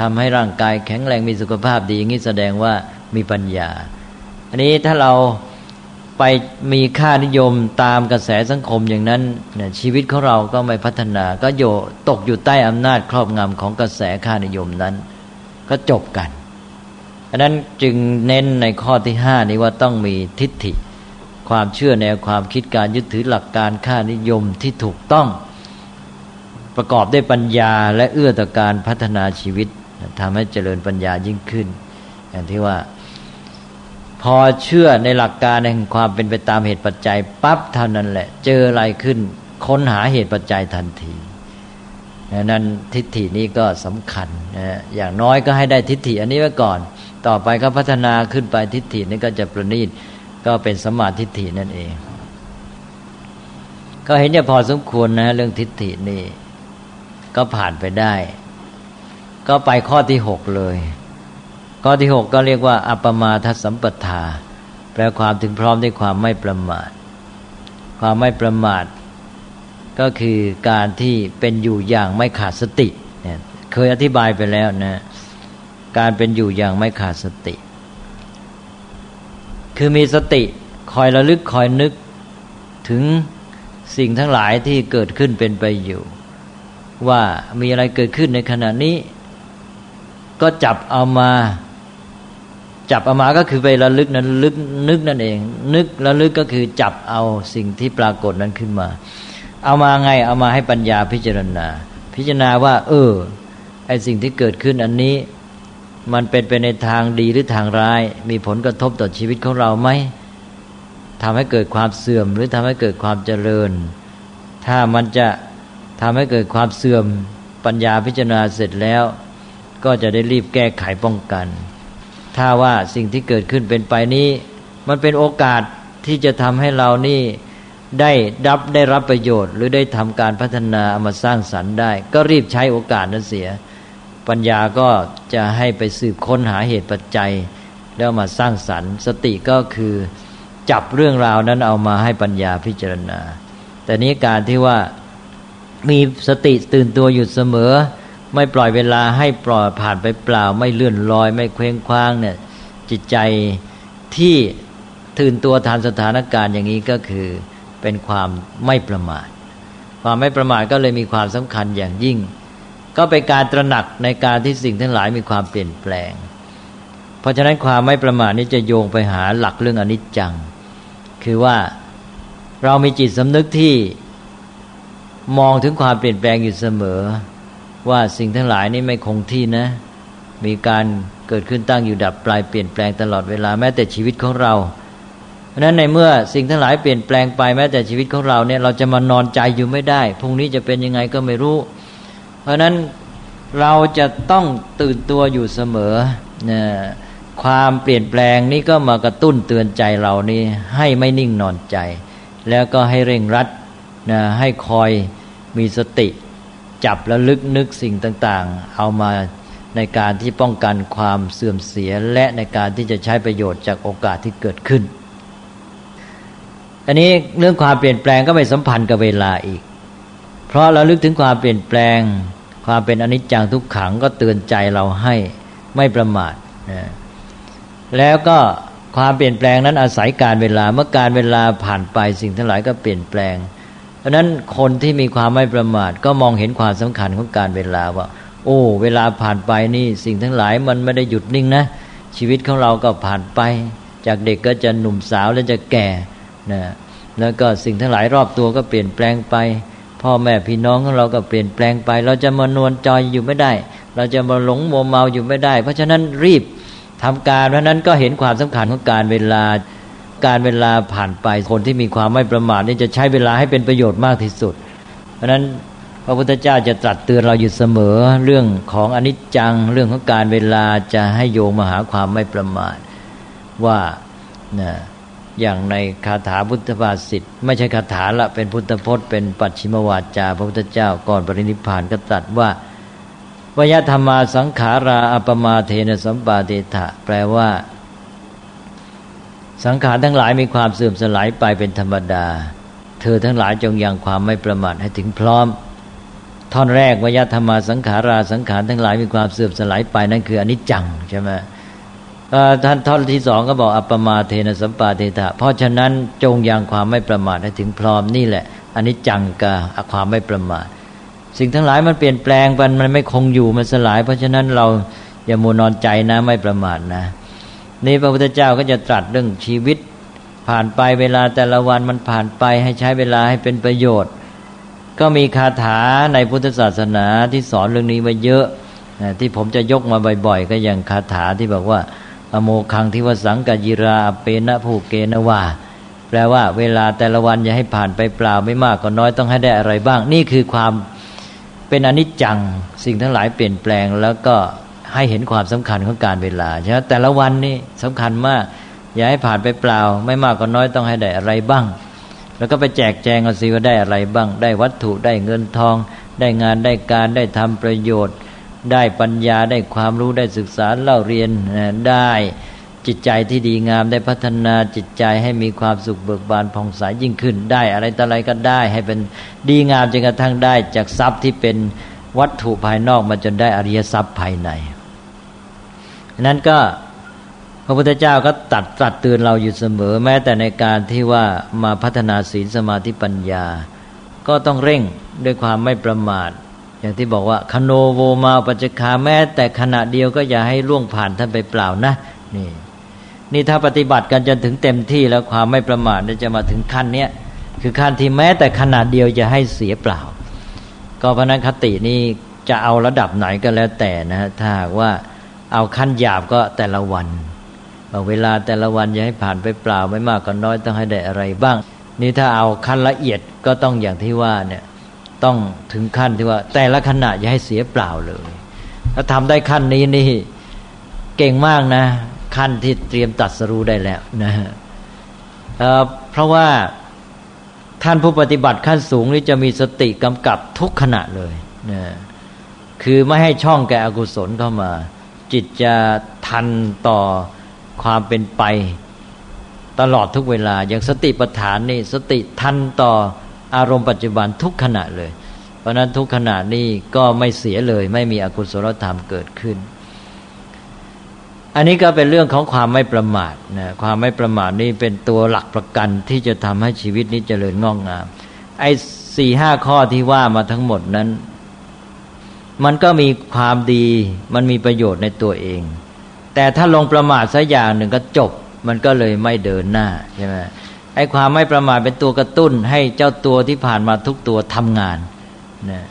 ทำให้ร่างกายแข็งแรงมีสุขภาพดีอย่างนี้แสดงว่ามีปัญญาอันนี้ถ้าเราไปมีค่านิยมตามกระแสสังคมอย่างนั้นเนี่ยชีวิตของเราก็ไม่พัฒนาก็โยตกอยู่ใต้อำนาจครอบงำของกระแสค่านิยมนั้นก็จบกันอันนั้นจึงเน้นในข้อที่ห้านี้ว่าต้องมีทิฏฐิความเชื่อแนวความคิดการยึดถือหลักการค่านิยมที่ถูกต้องประกอบด้วยปัญญาและเอื้อต่อการพัฒนาชีวิตทำให้เจริญปัญญายิ่งขึ้นอย่างที่ว่าพอเชื่อในหลักการแห่งความเป็นไปตามเหตุปัจจัยปั๊บเท่านั้นแหละเจออะไรขึ้นค้นหาเหตุปัจจัยทันทีนั้นทิฏฐินี้ก็สำคัญนะอย่างน้อยก็ให้ได้ทิฏฐิอันนี้ไว้ก่อนต่อไปก็พัฒนาขึ้นไปทิฏฐินี้ก็จะประณีตก็เป็นสัมมาทิฏฐินั่นเองก็เห็นจะพอสมควรนะเรื่องทิฏฐินี่ก็ผ่านไปได้ก็ไปข้อที่หกเลยข้อที่หกก็เรียกว่าอัปมาทสัมปทาแปลความถึงพร้อมด้วยความไม่ประมาทความไม่ประมาทก็คือการที่เป็นอยู่อย่างไม่ขาดสติเนี่ยเคยอธิบายไปแล้วนะการเป็นอยู่อย่างไม่ขาดสติคือมีสติคอยระลึกคอยนึกถึงสิ่งทั้งหลายที่เกิดขึ้นเป็นไปอยู่ว่ามีอะไรเกิดขึ้นในขณะนี้ก็จับเอามาจับเอามาก็คือไประลึกนั้นลึกนึกนั่นเองนึกระลึกก็คือจับเอาสิ่งที่ปรากฏนั้นขึ้นมาเอามาไงเอามาให้ปัญญาพิจารณาพิจารณาว่าเออไอสิ่งที่เกิดขึ้นอันนี้มันเป็นไปในทางดีหรือทางร้ายมีผลกระทบต่อชีวิตของเราไหมทำให้เกิดความเสื่อมหรือทำให้เกิดความเจริญถ้ามันจะทำให้เกิดความเสื่อมปัญญาพิจารณาเสร็จแล้วก็จะได้รีบแก้ไขป้องกันถ้าว่าสิ่งที่เกิดขึ้นเป็นไปนี้มันเป็นโอกาสที่จะทำให้เรานี่ได้ดับได้รับประโยชน์หรือได้ทำการพัฒนาเอามาสร้างสรรค์ได้ก็รีบใช้โอกาสนั้นเสียปัญญาก็จะให้ไปสืบค้นหาเหตุปัจจัยแล้วมาสร้างสรรค์สติก็คือจับเรื่องราวนั้นเอามาให้ปัญญาพิจารณาแต่นี้การที่ว่ามีสติตื่นตัวอยู่เสมอไม่ปล่อยเวลาให้ปล่อยผ่านไปเปล่าไม่เลื่อนลอยไม่เคว้งคว้างเนี่ยจิตใจที่ตื่นตัวทันสถานการณ์อย่างนี้ก็คือเป็นความไม่ประมาทความไม่ประมาทก็เลยมีความสำคัญอย่างยิ่งก็เป็นการตระหนักในการที่สิ่งทั้งหลายมีความเปลี่ยนแปลงเพราะฉะนั้นความไม่ประมาทนี้จะโยงไปหาหลักเรื่องอนิจจังคือว่าเรามีจิตสำนึกที่มองถึงความเปลี่ยนแปลงอยู่เสมอว่าสิ่งทั้งหลายนี้ไม่คงที่นะมีการเกิดขึ้นตั้งอยู่ดับไปเปลี่ยนแปลงตลอดเวลาแม้แต่ชีวิตของเราเพราะฉะนั้นในเมื่อสิ่งทั้งหลายเปลี่ยนแปลงไปแม้แต่ชีวิตของเราเนี่ยเราจะมานอนใจอยู่ไม่ได้พรุ่งนี้จะเป็นยังไงก็ไม่รู้เพราะนั้นเราจะต้องตื่นตัวอยู่เสมอนะความเปลี่ยนแปลงนี้ก็มากระตุ้นเตือนใจเรานี่ให้ไม่นิ่งนอนใจแล้วก็ให้เร่งรัดนะให้คอยมีสติจับและลึกนึกสิ่งต่างๆเอามาในการที่ป้องกันความเสื่อมเสียและในการที่จะใช้ประโยชน์จากโอกาสที่เกิดขึ้นอันนี้เรื่องความเปลี่ยนแปลงก็ไม่สัมพันธ์กับเวลาอีกเพราะเราลึกถึงความเปลี่ยนแปลงความเป็นอนิจจังทุกขังก็เตือนใจเราให้ไม่ประมาทนะแล้วก็ความเปลี่ยนแปลงนั้นอาศัยการเวลาเมื่อการเวลาผ่านไปสิ่งทั้งหลายก็เปลี่ยนแปลงเพราะนั้นคนที่มีความไม่ประมาทก็มองเห็นความสำคัญของการเวลาว่าโอ้เวลาผ่านไปนี่สิ่งทั้งหลายมันไม่ได้หยุดนิ่งนะชีวิตของเราก็ผ่านไปจากเด็กก็จะหนุ่มสาวแล้วจะแก่นะแล้วก็สิ่งทั้งหลายรอบตัวก็เปลี่ยนแปลงไปพ่อแม่พี่น้องของเราก็เปลี่ยนแปลงไปเราจะมานวลจอยอยู่ไม่ได้เราจะมาหลงมัวเมาอยู่ไม่ได้เพราะฉะนั้นรีบทำการเพราะนั้นก็เห็นความสำคัญของการเวลาการเวลาผ่านไปคนที่มีความไม่ประมาทนี่จะใช้เวลาให้เป็นประโยชน์มากที่สุดเพราะนั้นพระพุทธเจ้าจะตรัสเตือนเราอยู่เสมอเรื่องของอนิจจังเรื่องของการเวลาจะให้โยงมาหาความไม่ประมาทว่านะอย่างในคาถาพุทธภาษิตไม่ใช่คาถาละเป็นพุทธพจน์เป็นปัจฉิมวาจาพระพุทธเจ้าก่อนปรินิพพานก็ตรัสว่าวยธรรมาสังขาราอัปมาเทนะสัมปาเทถะแปลว่าสังขารทั้งหลายมีความเสื่อมสลายไปเป็นธรรมดาเธอทั้งหลายจงยังความไม่ประมาทให้ถึงพร้อม ท่อนแรกวยธรรมาสังขาราสังขารทั้งหลายมีความเสื่อมสลายไปนั่นคืออนิจจังใช่ไหมท่านท่อนที่สองก็บอกอัปปมาเทนะสัมปาเทถะเพราะฉะนั้นจงยังความไม่ประมาทให้ถึงพร้อมนี่แหละอนิจจังกับความไม่ประมาทสิ่งทั้งหลายมันเปลี่ยนแปลงมันมันไม่คงอยู่มันสลายเพราะฉะนั้นเราอย่ามัวนอนใจนะไม่ประมาทนะนี่พระพุทธเจ้าก็จะตรัสเรื่องชีวิตผ่านไปเวลาแต่ละวันมันผ่านไปให้ใช้เวลาให้เป็นประโยชน์ก็มีคาถาในพุทธศาสนาที่สอนเรื่องนี้มาเยอะที่ผมจะยกมาบ่อยๆก็อย่างคาถาที่บอกว่าอโมคังทิวสังกยิราเปนะภูเกนวาแปลว่าเวลาแต่ละวันอย่าให้ผ่านไปเปล่าไม่มากก็น้อยต้องให้ได้อะไรบ้างนี่คือความเป็นอนิจจังสิ่งทั้งหลายเปลี่ยนแปลงแล้วก็ให้เห็นความสำคัญของการเวลาใช่ไหมแต่ละวันนี่สำคัญมากอย่าให้ผ่านไปเปล่าไม่มากก็น้อยต้องให้ได้อะไรบ้างแล้วก็ไปแจกแจงเอาสิว่าได้อะไรบ้างได้วัตถุได้เงินทองได้งานได้การได้ทำประโยชน์ได้ปัญญาได้ความรู้ได้ศึกษาเล่าเรียนได้จิตใจที่ดีงามได้พัฒนาจิตใจให้มีความสุขเบิกบานผ่องใสยิ่งขึ้นได้อะไรต่ออะไรก็ได้ให้เป็นดีงามจนกระทั่งได้จากทรัพย์ที่เป็นวัตถุภายนอกมาจนได้อริยทรัพย์ภายในนั้นก็พระพุทธเจ้าก็ตัดตรัสเตือนเราอยู่เสมอแม้แต่ในการที่ว่ามาพัฒนาศีลสมาธิปัญญาก็ต้องเร่งด้วยความไม่ประมาทอย่างที่บอกว่าคโนโวมาปัจจคาแม้แต่ขณะเดียวก็อย่าให้ล่วงผ่านท่านไปเปล่านะนี่นี่ถ้าปฏิบัติกันจนถึงเต็มที่แล้วความไม่ประมาทจะมาถึงขั้นเนี้ยคือขั้นที่แม้แต่ขณะเดียวอย่าให้เสียเปล่าก็เพราะนั้นคตินี้จะเอาระดับไหนก็แล้วแต่นะถ้าว่าเอาขั้นหยาบก็แต่ละวันเวลาแต่ละวันอย่าให้ผ่านไปเปล่าไม่มากก็น้อยต้องให้ได้อะไรบ้างนี่ถ้าเอาขั้นละเอียดก็ต้องอย่างที่ว่าเนี่ยต้องถึงขั้นที่ว่าแต่ละขณะอย่าให้เสียเปล่าเลยถ้าทำได้ขั้นนี้นี่เก่งมากนะขั้นที่เตรียมตรัสรู้ได้แล้วนะฮะเพราะว่าท่านผู้ปฏิบัติขั้นสูงนี่จะมีสติกำกับทุกขณะเลยนะคือไม่ให้ช่องแก่อกุศลเข้ามาจิตจะทันต่อความเป็นไปตลอดทุกเวลาอย่างสติปัฏฐานนี่สติทันต่ออารมณ์ปัจจุบันทุกขณะเลยเพราะนั้นทุกขณะนี่ก็ไม่เสียเลยไม่มีอกุศลธรรมเกิดขึ้นอันนี้ก็เป็นเรื่องของความไม่ประมาทนะความไม่ประมาทนี่เป็นตัวหลักประกันที่จะทำให้ชีวิตนี้เจริญงอกงามไอ้ สี่ถึงห้า ข้อที่ว่ามาทั้งหมดนั้นมันก็มีความดีมันมีประโยชน์ในตัวเองแต่ถ้าลงประมาทสักอย่างหนึ่งก็จบมันก็เลยไม่เดินหน้าใช่ไหมไอ้ความไม่ประมาทเป็นตัวกระตุ้นให้เจ้าตัวที่ผ่านมาทุกตัวทำงานนะ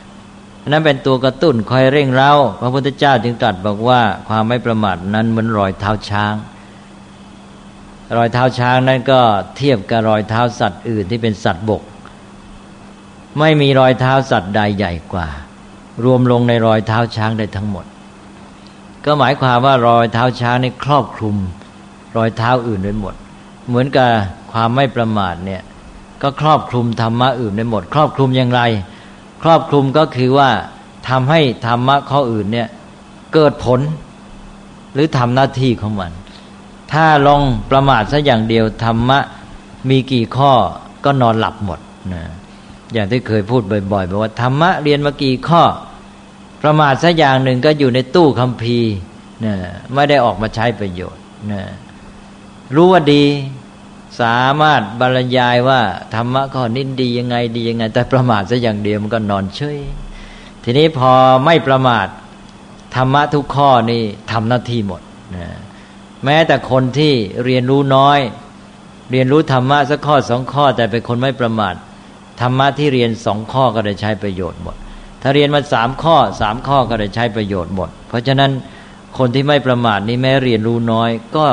นั่นเป็นตัวกระตุ้นคอยเร่งเร้าพระพุทธเจ้าจึงตรัสบอกว่าความไม่ประมาทนั้นเหมือนรอยเท้าช้างรอยเท้าช้างนั้นก็เทียบกับรอยเท้าสัตว์อื่นที่เป็นสัตว์บกไม่มีรอยเท้าสัตว์ใดใหญ่กว่ารวมลงในรอยเท้าช้างได้ทั้งหมดก็หมายความว่ารอยเท้าช้างนี่ครอบคลุมรอยเท้าอื่นได้หมดเหมือนกับความไม่ประมาทเนี่ยก็ครอบคลุมธรรมะอื่นได้หมดครอบคลุมอย่างไรครอบคลุมก็คือว่าทำให้ธรรมะข้ออื่นเนี่ยเกิดผลหรือทำหน้าที่ของมันถ้าลองประมาทซะอย่างเดียวธรรมะมีกี่ข้อก็นอนหลับหมดนะอย่างที่เคยพูดบ่อยๆบอกว่าธรรมะเรียนมากี่ข้อประมาทซะอย่างหนึ่งก็อยู่ในตู้คัมภีร์นะไม่ได้ออกมาใช้ประโยชน์นะรู้ว่าดีสามารถบรรยายว่าธรรมะข้อนี้ดียังไงดียังไงแต่ประมาทซะอย่างเดียวมันก็นอนเฉยทีนี้พอไม่ประมาทธรรมะทุกข้อนี่ทำหน้าที่หมดนะแม้แต่คนที่เรียนรู้น้อยเรียนรู้ธรรมะสักข้อสองข้อแต่เป็นคนไม่ประมาทธรรมะที่เรียนสองข้อก็ได้ใช้ประโยชน์หมดถ้าเรียนมาสามข้อสามข้อก็ได้ใช้ประโยชน์หมดเพราะฉะนั้นคนที่ไม่ประมาทนี่แม้เรียนรู้น้อยก็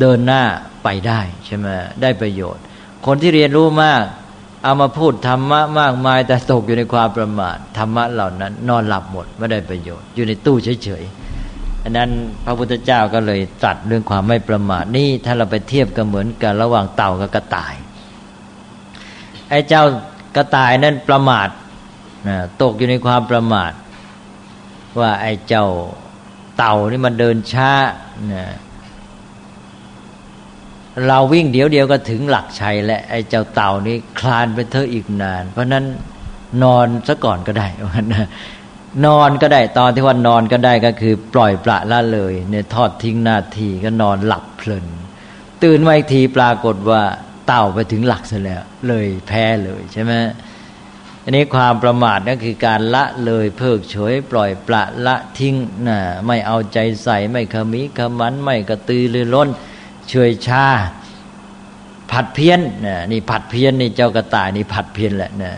เดินหน้าไปได้ใช่ไหมได้ประโยชน์คนที่เรียนรู้มากเอามาพูดธรรมะมากมายแต่ตกอยู่ในความประมาทธรรมะเหล่านั้นนอนหลับหมดไม่ได้ประโยชน์อยู่ในตู้เฉยๆอันนั้นพระพุทธเจ้าก็เลยตรัสเรื่องความไม่ประมาทนี่ถ้าเราไปเทียบกันเหมือนกันระหว่างเต่ากับกระต่ายไอ้เจ้ากระต่ายนั่นประมาทตกอยู่ในความประมาทว่าไอ้เจ้าเต่านี่มันเดินช้าเราวิ่งเดี๋ยวเดียวก็ถึงหลักชัยและไอ้เจ้าเต่านี่คลานไปเถอะอีกนานเพราะนั้น นอนซะก่อนก็ได้นอนก็ได้ตอนที่ว่านอนก็ได้ก็คือปล่อยปละละเลยเนี่ยทอดทิ้งหน้าที่ก็นอนหลับเพลินตื่นมาอีกทีปรากฏว่าเต่าไปถึงหลักซะแล้วเลยแพ้เลยใช่ไหมอันนี้ความประมาทก็คือการละเลยเพิกเฉยปล่อยปละละทิ้งนะไม่เอาใจใส่ไม่ขมิขมันไม่กระตือรือร้นเฉยชาผัดเพี้ยนนะนี่ผัดเพี้ยนนี่เจ้ากระต่ายนี่ผัดเพี้ยนแหละนะ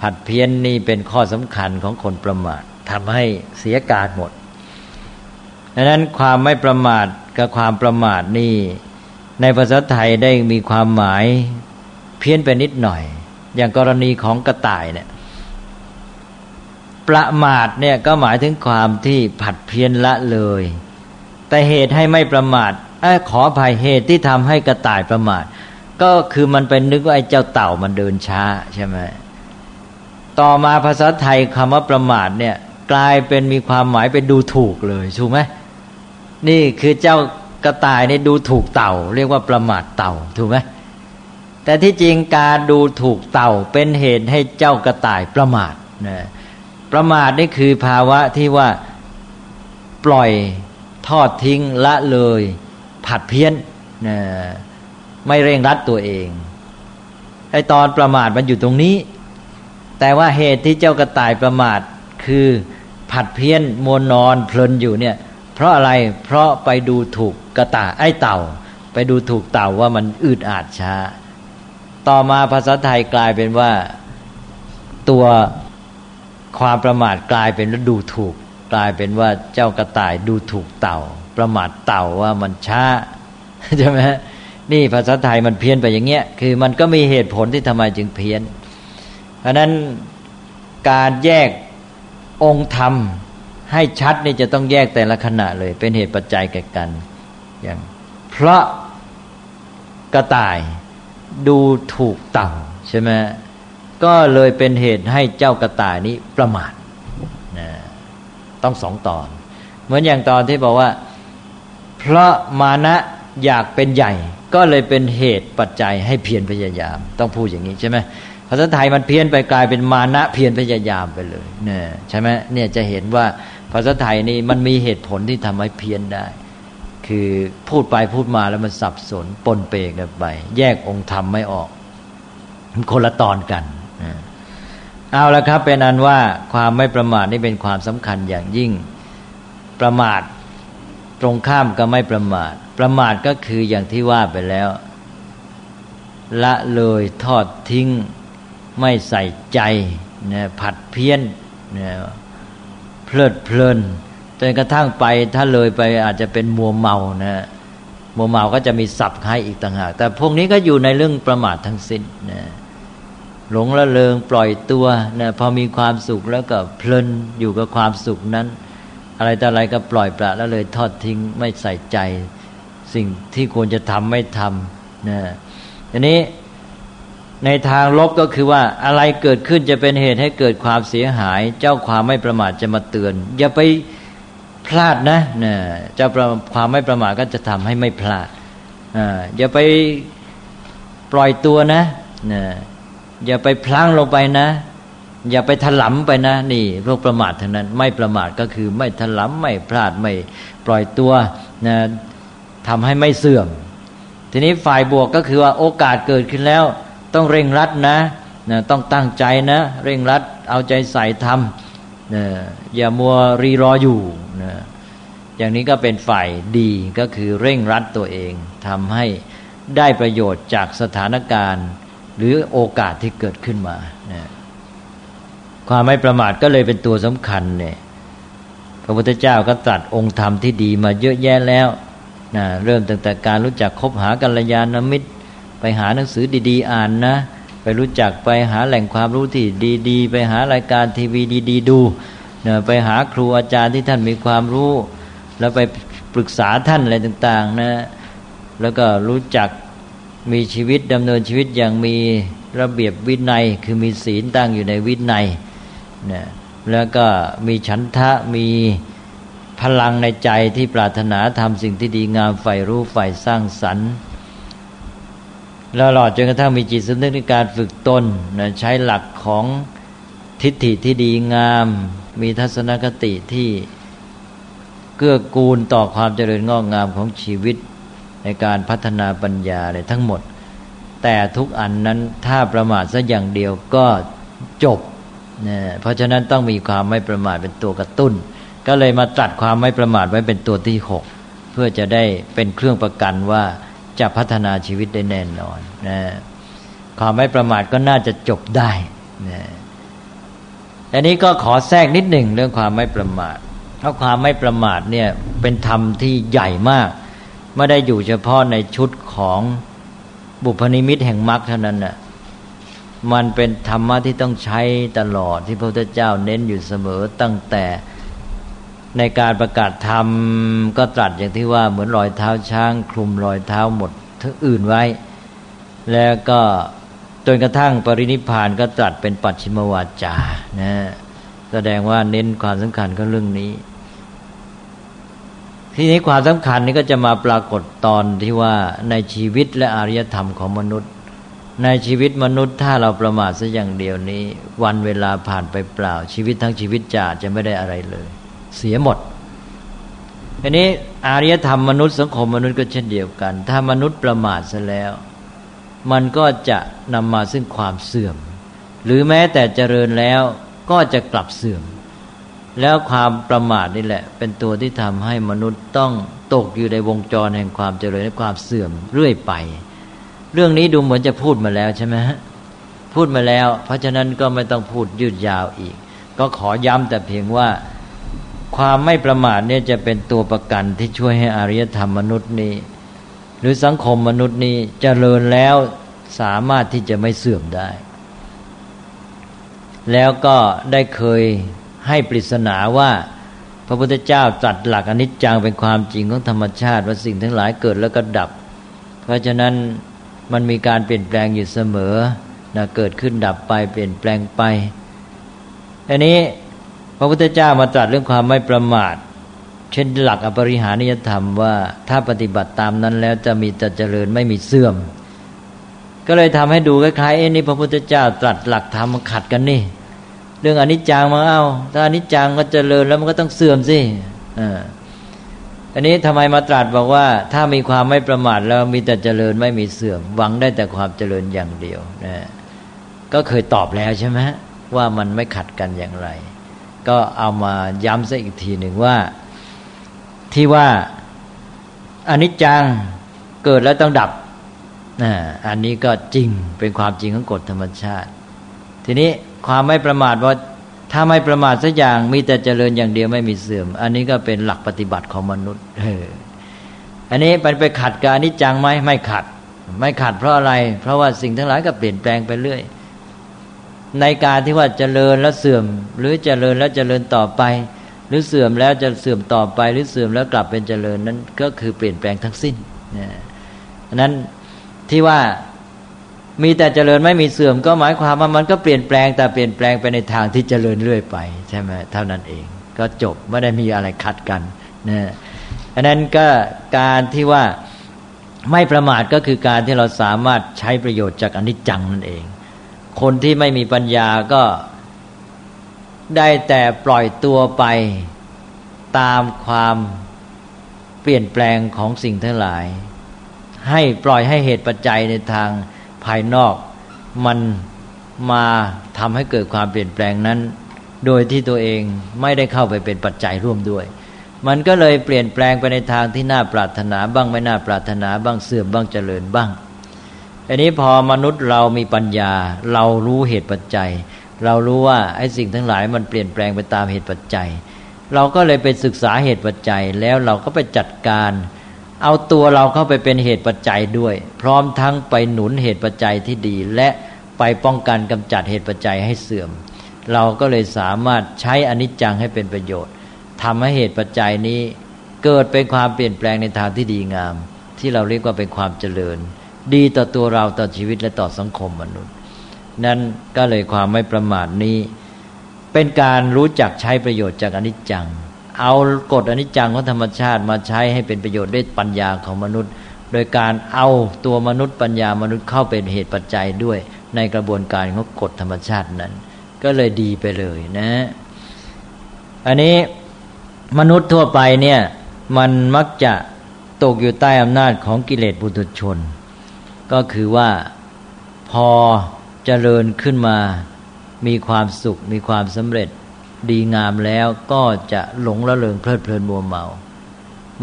ผัดเพี้ยนนี่เป็นข้อสำคัญของคนประมาททำให้เสียการหมดดังนั้นความไม่ประมาทกับความประมาทนี่ในภาษาไทยได้มีความหมายเพี้ยนไปนิดหน่อยอย่างกรณีของกระต่ายเนี่ยประมาทเนี่ยก็หมายถึงความที่ผัดเพี้ยนละเลยแต่เหตุให้ไม่ประมาทเอ้อขออภัยเหตุที่ทำให้กระต่ายประมาทก็คือมันเป็นนึกว่าไอ้เจ้าเต่ามันเดินช้าใช่ไหมต่อมาภาษาไทยคำว่าประมาทเนี่ยกลายเป็นมีความหมายไปดูถูกเลยถูกไหมนี่คือเจ้ากระต่ายนี่ดูถูกเต่าเรียกว่าประมาทเต่าถูกไหมแต่ที่จริงการดูถูกเต่าเป็นเหตุให้เจ้ากระต่ายประมาทนะประมาทนี่คือภาวะที่ว่าปล่อยทอดทิ้งละเลยผัดเพี้ยนนะไม่เร่งรัดตัวเองไอ้ตอนประมาทมันอยู่ตรงนี้แต่ว่าเหตุที่เจ้ากระต่ายประมาทคือผัดเพี้ยนมัวนอนเพลินอยู่เนี่ยเพราะอะไรเพราะไปดูถูกกระต่ายไอ้เต่าไปดูถูกเต่าว่ามันอืดอาดช้าต่อมาภาษาไทยกลายเป็นว่าตัวความประมาทกลายเป็นดูถูกกลายเป็นว่าเจ้ากระต่ายดูถูกเต่าประมาทเต่าว่ามันช้าใช่ไหมนี่ภาษาไทยมันเพี้ยนไปอย่างเงี้ยคือมันก็มีเหตุผลที่ทำไมจึงเพี้ยนเพราะนั้นการแยกองค์ธรรมให้ชัดนี่จะต้องแยกแต่ละขณะเลยเป็นเหตุปัจจัยแก่กันอย่างเพราะกระต่ายดูถูกเต่าใช่ไหมก็เลยเป็นเหตุให้เจ้ากระต่ายนี้ประมาทนะต้องสองตอนเหมือนอย่างตอนที่บอกว่าเพราะมานะอยากเป็นใหญ่ก็เลยเป็นเหตุปัจจัยให้เพียรพยายามต้องพูดอย่างนี้ใช่ไหมภาษาไทยมันเพี้ยนไปกลายเป็นมานะเพียรพยายามไปเลยนะใช่ไหมเนี่ยจะเห็นว่าภาษาไทยนี่มันมีเหตุผลที่ทำให้เพี้ยนได้คือพูดไปพูดมาแล้วมันสับสนปนเปกันไปแยกองค์ธรรมไม่ออกมันคนละตอนกันเอาละครับเป็นอันว่าความไม่ประมาทนี่เป็นความสำคัญอย่างยิ่งประมาทตรงข้ามก็ไม่ประมาทประมาทก็คืออย่างที่ว่าไปแล้วละเลยทอดทิ้งไม่ใส่ใจนะผัดเพี้ยนนะเพลิดเพลินจนกระทั่งไปถ้าเลยไปอาจจะเป็นมัวเมานะมัวเมาก็จะมีศัพท์คล้ายอีกต่างหากแต่พวกนี้ก็อยู่ในเรื่องประมาททั้งสิ้นนะหลงละเลงปล่อยตัวนะพอมีความสุขแล้วก็เพลินอยู่กับความสุขนั้นอะไรต่ออะไรก็ปล่อยปละแล้วเลยทอดทิ้งไม่ใส่ใจสิ่งที่ควรจะทำไม่ทำนะทีนี้ในทางลบก็คือว่าอะไรเกิดขึ้นจะเป็นเหตุให้เกิดความเสียหายเจ้าความไม่ประมาทจะมาเตือนอย่าไปพลาดนะเนี่ยเจ้าความไม่ประมาทก็จะทำให้ไม่พลาดอ่าอย่าไปปล่อยตัวนะเนี่ยอย่าไปพลั้งลงไปนะอย่าไปถลำไปนะนี่พวกประมาททั้งนั้นไม่ประมาทก็คือไม่ถลำไม่พลาดไม่ปล่อยตัวนะทำให้ไม่เสื่อมทีนี้ฝ่ายบวกก็คือว่าโอกาสเกิดขึ้นแล้วต้องเร่งรัดนะนะต้องตั้งใจนะเร่งรัดเอาใจใส่ทำนะอย่ามัวรีรออยู่นะอย่างนี้ก็เป็นฝ่ายดีก็คือเร่งรัดตัวเองทำให้ได้ประโยชน์จากสถานการณ์หรือโอกาสที่เกิดขึ้นมานะความไม่ประมาทก็เลยเป็นตัวสำคัญเนี่ยพระพุทธเจ้าก็ตรัสองค์ธรรมที่ดีมาเยอะแยะแล้วนะเริ่มตั้งแต่การรู้จักคบหากัลยาณมิตรไปหาหนังสือดีๆอ่านนะไปรู้จักไปหาแหล่งความรู้ที่ดีๆไปหารายการทีวีดีๆดูนะไปหาครูอาจารย์ที่ท่านมีความรู้แล้วไปปรึกษาท่านอะไรต่างๆนะแล้วก็รู้จักมีชีวิตดำเนินชีวิตอย่างมีระเบียบวินัยคือมีศีลตั้งอยู่ในวินัยนะแล้วก็มีฉันทะมีพลังในใจที่ปรารถนาทำสิ่งที่ดีงามใฝ่รู้ใฝ่สร้างสรรค์แล้วหลอดจนกระทั่งมีจิตสำนึกในการฝึกตนนะใช้หลักของ ทิฏฐิที่ดีงามมีทัศนคติที่เกื้อกูลต่อความเจริญงอกงามของชีวิตในการพัฒนาปัญญาอะไรทั้งหมดแต่ทุกอันนั้นถ้าประมาทซะอย่างเดียวก็จบนะเพราะฉะนั้นต้องมีความไม่ประมาทเป็นตัวกระตุ้นก็เลยมาตรัสความไม่ประมาทไว้เป็นตัวที่หกเพื่อจะได้เป็นเครื่องประกันว่าจะพัฒนาชีวิตได้แน่นอนนะความไม่ประมาทก็น่าจะจบได้นะอันนี้ก็ขอแทรกนิดหนึ่งเรื่องความไม่ประมาทเพราะความไม่ประมาทเนี่ยเป็นธรรมที่ใหญ่มากไม่ได้อยู่เฉพาะในชุดของบุพนิมิตแห่งมรรคเท่านั้นน่ะมันเป็นธรรมะที่ต้องใช้ตลอดที่พระพุทธเจ้าเน้นอยู่เสมอตั้งแต่ในการประกาศธรรมก็ตรัสอย่างที่ว่าเหมือนรอยเท้าช้างคลุมรอยเท้าหมดทั้งอื่นไว้แล้วก็จนกระทั่งปรินิพพานก็ตรัสเป็นปัจฉิมวาจานะแสดงว่าเน้นความสำคัญกับเรื่องนี้ทีนี้ความสำคัญนี้ก็จะมาปรากฏตอนที่ว่าในชีวิตและอารยธรรมของมนุษย์ในชีวิตมนุษย์ถ้าเราประมาทซะอย่างเดียวนี้วันเวลาผ่านไปเปล่าชีวิตทั้งชีวิตจะจะไม่ได้อะไรเลยเสียหมดทีนี้อารยธรรมมนุษย์สังคมมนุษย์ก็เช่นเดียวกันถ้ามนุษย์ประมาทซะแล้วมันก็จะนำมาซึ่งความเสื่อมหรือแม้แต่เจริญแล้วก็จะกลับเสื่อมแล้วความประมาทนี่แหละเป็นตัวที่ทำให้มนุษย์ต้องตกอยู่ในวงจรแห่งความเจริญและความเสื่อมเรื่อยไปเรื่องนี้ดูเหมือนจะพูดมาแล้วใช่ไหมฮะพูดมาแล้วเพราะฉะนั้นก็ไม่ต้องพูดยืดยาวอีกก็ขอย้ำแต่เพียงว่าความไม่ประมาทเนี่ยจะเป็นตัวประกันที่ช่วยให้อารยธรรมมนุษย์นี้หรือสังคมมนุษย์นี้เจริญแล้วสามารถที่จะไม่เสื่อมได้แล้วก็ได้เคยให้ปริศนาว่าพระพุทธเจ้าตรัสหลักอนิจจังเป็นความจริงของธรรมชาติว่าสิ่งทั้งหลายเกิดแล้วก็ดับเพราะฉะนั้นมันมีการเปลี่ยนแปลงอยู่เสมอนะเกิดขึ้นดับไปเปลี่ยนแปลงไปอันนี้พระพุทธเจ้ามาตรัสเรื่องความไม่ประมาทเช่นหลักอปริหานิยธรรมว่าถ้าปฏิบัติตามนั้นแล้วจะมีแต่เจริญไม่มีเสื่อมก็เลยทำให้ดูคล้ายๆเอ๊ะนี่พระพุทธเจ้าตรัสหลักธรรมมันขัดกันนี่เรื่องอนิจจังมาเอาถ้าอนิจจังก็เจริญแล้วมันก็ต้องเสื่อมสิอ่าอันนี้ทำไมมาตรัสบอกว่าถ้ามีความไม่ประมาทแล้วมีแต่เจริญไม่มีเสื่อมหวังได้แต่ความเจริญอย่างเดียวนะก็เคยตอบแล้วใช่ไหมว่ามันไม่ขัดกันอย่างไรก็เอามาย้ำซะอีกทีหนึ่งว่าที่ว่าอนิจจังเกิดแล้วต้องดับนะอันนี้ก็จริงเป็นความจริงของกฎธรรมชาติทีนี้ความไม่ประมาทว่าถ้าไม่ประมาทสักอย่างมีแต่เจริญอย่างเดียวไม่มีเสื่อมอันนี้ก็เป็นหลักปฏิบัติของมนุษย์เอออันนี้มันไปขัดกับอนิจจังไหมไม่ขัดไม่ขัดเพราะอะไรเพราะว่าสิ่งทั้งหลายก็เปลี่ยนแปลงไปเรื่อยในการที่ว่าเจริญแล้วเสื่อมหรือเจริญแล้วเจริญต่อไปหรือเสื่อมแล้วจะเสื่อมต่อไปหรือเสื่อมแล้วกลับเป็นเจริญนั้นก็คือเปลี่ยนแปลงทั้งสิ้นนะอันนั้นที่ว่ามีแต่เจริญไม่มีเสื่อมก็หมายความว่ามันก็เปลี่ยนแปลงแต่เปลี่ยนแปลงไปในทางที่เจริญเรื่อยไปใช่ไหมเท่านั้นเองก็จบไม่ได้มีอะไรขัดกันนะอันนั้นก็การที่ว่าไม่ประมาทก็คือการที่เราสามารถใช้ประโยชน์จากอนิจจังนั่นเองคนที่ไม่มีปัญญาก็ได้แต่ปล่อยตัวไปตามความเปลี่ยนแปลงของสิ่งทั้งหลายให้ปล่อยให้เหตุปัจจัยในทางภายนอกมันมาทำให้เกิดความเปลี่ยนแปลงนั้นโดยที่ตัวเองไม่ได้เข้าไปเป็นปัจจัยร่วมด้วยมันก็เลยเปลี่ยนแปลงไปในทางที่น่าปรารถนาบ้างไม่น่าปรารถนาบ้างเสื่อมบ้างเจริญบ้างอันนี้พอมนุษย์เรามีปัญญาเรารู้เหตุปัจจัยเรารู้ว่าไอ้สิ่งทั้งหลายมันเปลี่ยนแปลงไปตามเหตุปัจจัยเราก็เลยไปศึกษาเหตุปัจจัยแล้วเราก็ไปจัดการเอาตัวเราเข้าไปเป็นเหตุปัจจัยด้วยพร้อมทั้งไปหนุนเหตุปัจจัยที่ดีและไปป้องกันกำจัดเหตุปัจจัยให้เสื่อมเราก็เลยสามารถใช้อนิจจังให้เป็นประโยชน์ทำให้เหตุปัจจัยนี้เกิดเป็นความเปลี่ยนแปลงในทางที่ดีงามที่เราเรียกว่าเป็นความเจริญดีต่อตัวเราต่อชีวิตและต่อสังคมมนุษย์นั้นก็เลยความไม่ประมาทนี้เป็นการรู้จักใช้ประโยชน์จากอนิจจังเอากฎอนิจจังของธรรมชาติมาใช้ให้เป็นประโยชน์ด้วยปัญญาของมนุษย์โดยการเอาตัวมนุษย์ปัญญามนุษย์เข้าเป็นเหตุปัจจัยด้วยในกระบวนการของกฎธรรมชาตินั้น ก็เลยดีไปเลยนะอันนี้มนุษย์ทั่วไปเนี่ยมันมักจะตกอยู่ใต้อำนาจของกิเลสปุถุชนก็คือว่าพอเจริญขึ้นมามีความสุขมีความสำเร็จดีงามแล้วก็จะหลงละเลงเพลิดเพลินมัวเมา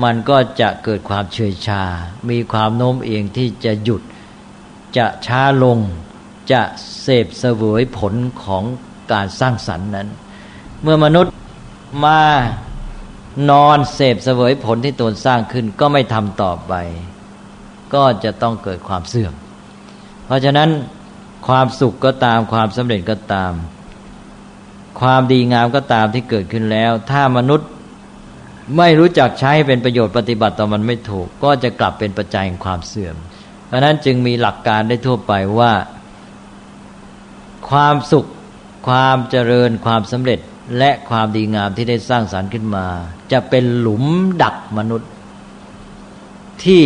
มันก็จะเกิดความเฉยชามีความโน้มเอียงที่จะหยุดจะช้าลงจะเสพเสวยผลของการสร้างสรรค์นั้นเมื่อมนุษย์มานอนเสพเสวยผลที่ตนสร้างขึ้นก็ไม่ทำต่อไปก็จะต้องเกิดความเสื่อมเพราะฉะนั้นความสุขก็ตามความสำเร็จก็ตามความดีงามก็ตามที่เกิดขึ้นแล้วถ้ามนุษย์ไม่รู้จักใช้เป็นประโยชน์ปฏิบัติต่อมันไม่ถูกก็จะกลับเป็นปัจจัยแห่งความเสื่อมเพราะฉะนั้นจึงมีหลักการได้ทั่วไปว่าความสุขความเจริญความสำเร็จและความดีงามที่ได้สร้างสรรค์ขึ้นมาจะเป็นหลุมดักมนุษย์ที่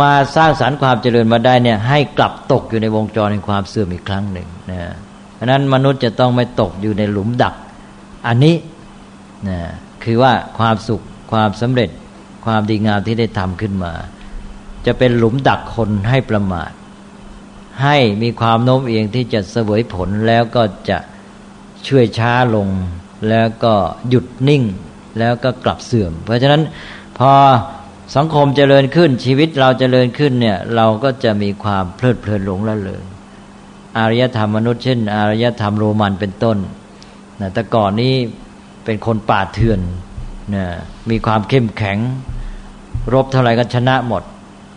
มาสร้างสรรค์ความเจริญมาได้เนี่ยให้กลับตกอยู่ในวงจรแห่งความเสื่อมอีกครั้งหนึ่งนะเพราะฉะนั้นมนุษย์จะต้องไม่ตกอยู่ในหลุมดักอันนี้นะคือว่าความสุขความสำเร็จความดีงามที่ได้ทำขึ้นมาจะเป็นหลุมดักคนให้ประมาทให้มีความโน้มเอียงที่จะเสวยผลแล้วก็จะช่วยช้าลงแล้วก็หยุดนิ่งแล้วก็กลับเสื่อมเพราะฉะนั้นพอสังคมเจริญขึ้นชีวิตเราเจริญขึ้นเนี่ยเราก็จะมีความเพลิดเพลินหลงละเลงอารยธรรมมนุษย์เช่นอารยธรรมโรมันเป็นต้นนะแต่ก่อนนี้เป็นคนป่าเถื่อนนะมีความเข้มแข็งรบเท่าไหร่ก็ชนะหมด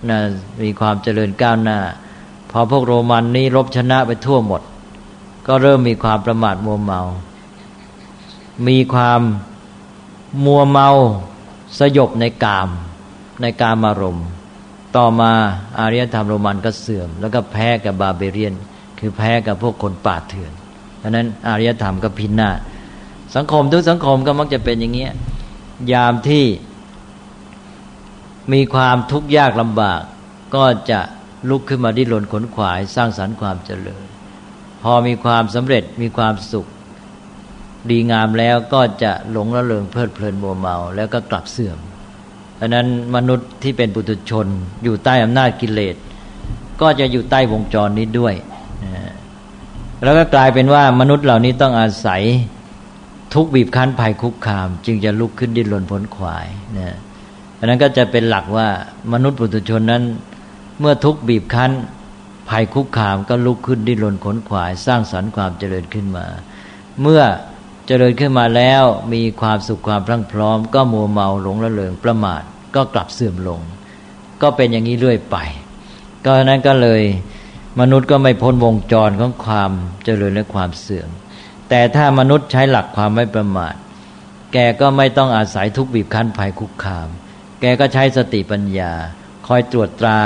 นะมีความเจริญก้าวหน้าพอพวกโรมันนี้รบชนะไปทั่วหมดก็เริ่มมีความประมาทมัวเมามีความมัวเมาสยบในกามในกามารมณ์ต่อมาอารยธรรมโรมันก็เสื่อมแล้วก็แพ้กับบาเบเรียนคือแพ้กับพวกคนป่าเถื่อนเพราะนั้นอารยธรรมก็พินาศสังคมทุกสังคมก็มักจะเป็นอย่างเงี้ยยามที่มีความทุกข์ยากลำบากก็จะลุกขึ้นมาดิ้นรนขนขวายสร้างสรรค์ความเจริญพอมีความสำเร็จมีความสุขดีงามแล้วก็จะหลงละเลงเพลิดเพลินมัวเมาแล้วก็กลับเสื่อมเพราะนั้นมนุษย์ที่เป็นปุถุชนอยู่ใต้อำนาจกิเลสก็จะอยู่ใต้วงจรนี้ด้วยแล้วก็กลายเป็นว่ามนุษย์เหล่านี้ต้องอาศัยทุกบีบคั้นภัยคุกคามจึงจะลุกขึ้นดิ้นรนผลขวายนะอันนั้นก็จะเป็นหลักว่ามนุษย์ปุถุชนนั้นเมื่อทุกบีบคั้นภัยคุกคามก็ลุกขึ้นดิ้นรนขนขวายสร้างสรรค์ความเจริญขึ้นมาเมื่อเจริญขึ้นมาแล้วมีความสุขความพรั่งพร้อมก็มัวเมาหลงละเลงประมาทก็กลับเสื่อมลงก็เป็นอย่างนี้เรื่อยไปก็นั้นก็เลยมนุษย์ก็ไม่พ้นวงจรของความเจริญและความเสื่อมแต่ถ้ามนุษย์ใช้หลักความไม่ประมาทแกก็ไม่ต้องอาศัยทุกบีบคั้นภัยคุกคามแกก็ใช้สติปัญญาคอยตรวจตรา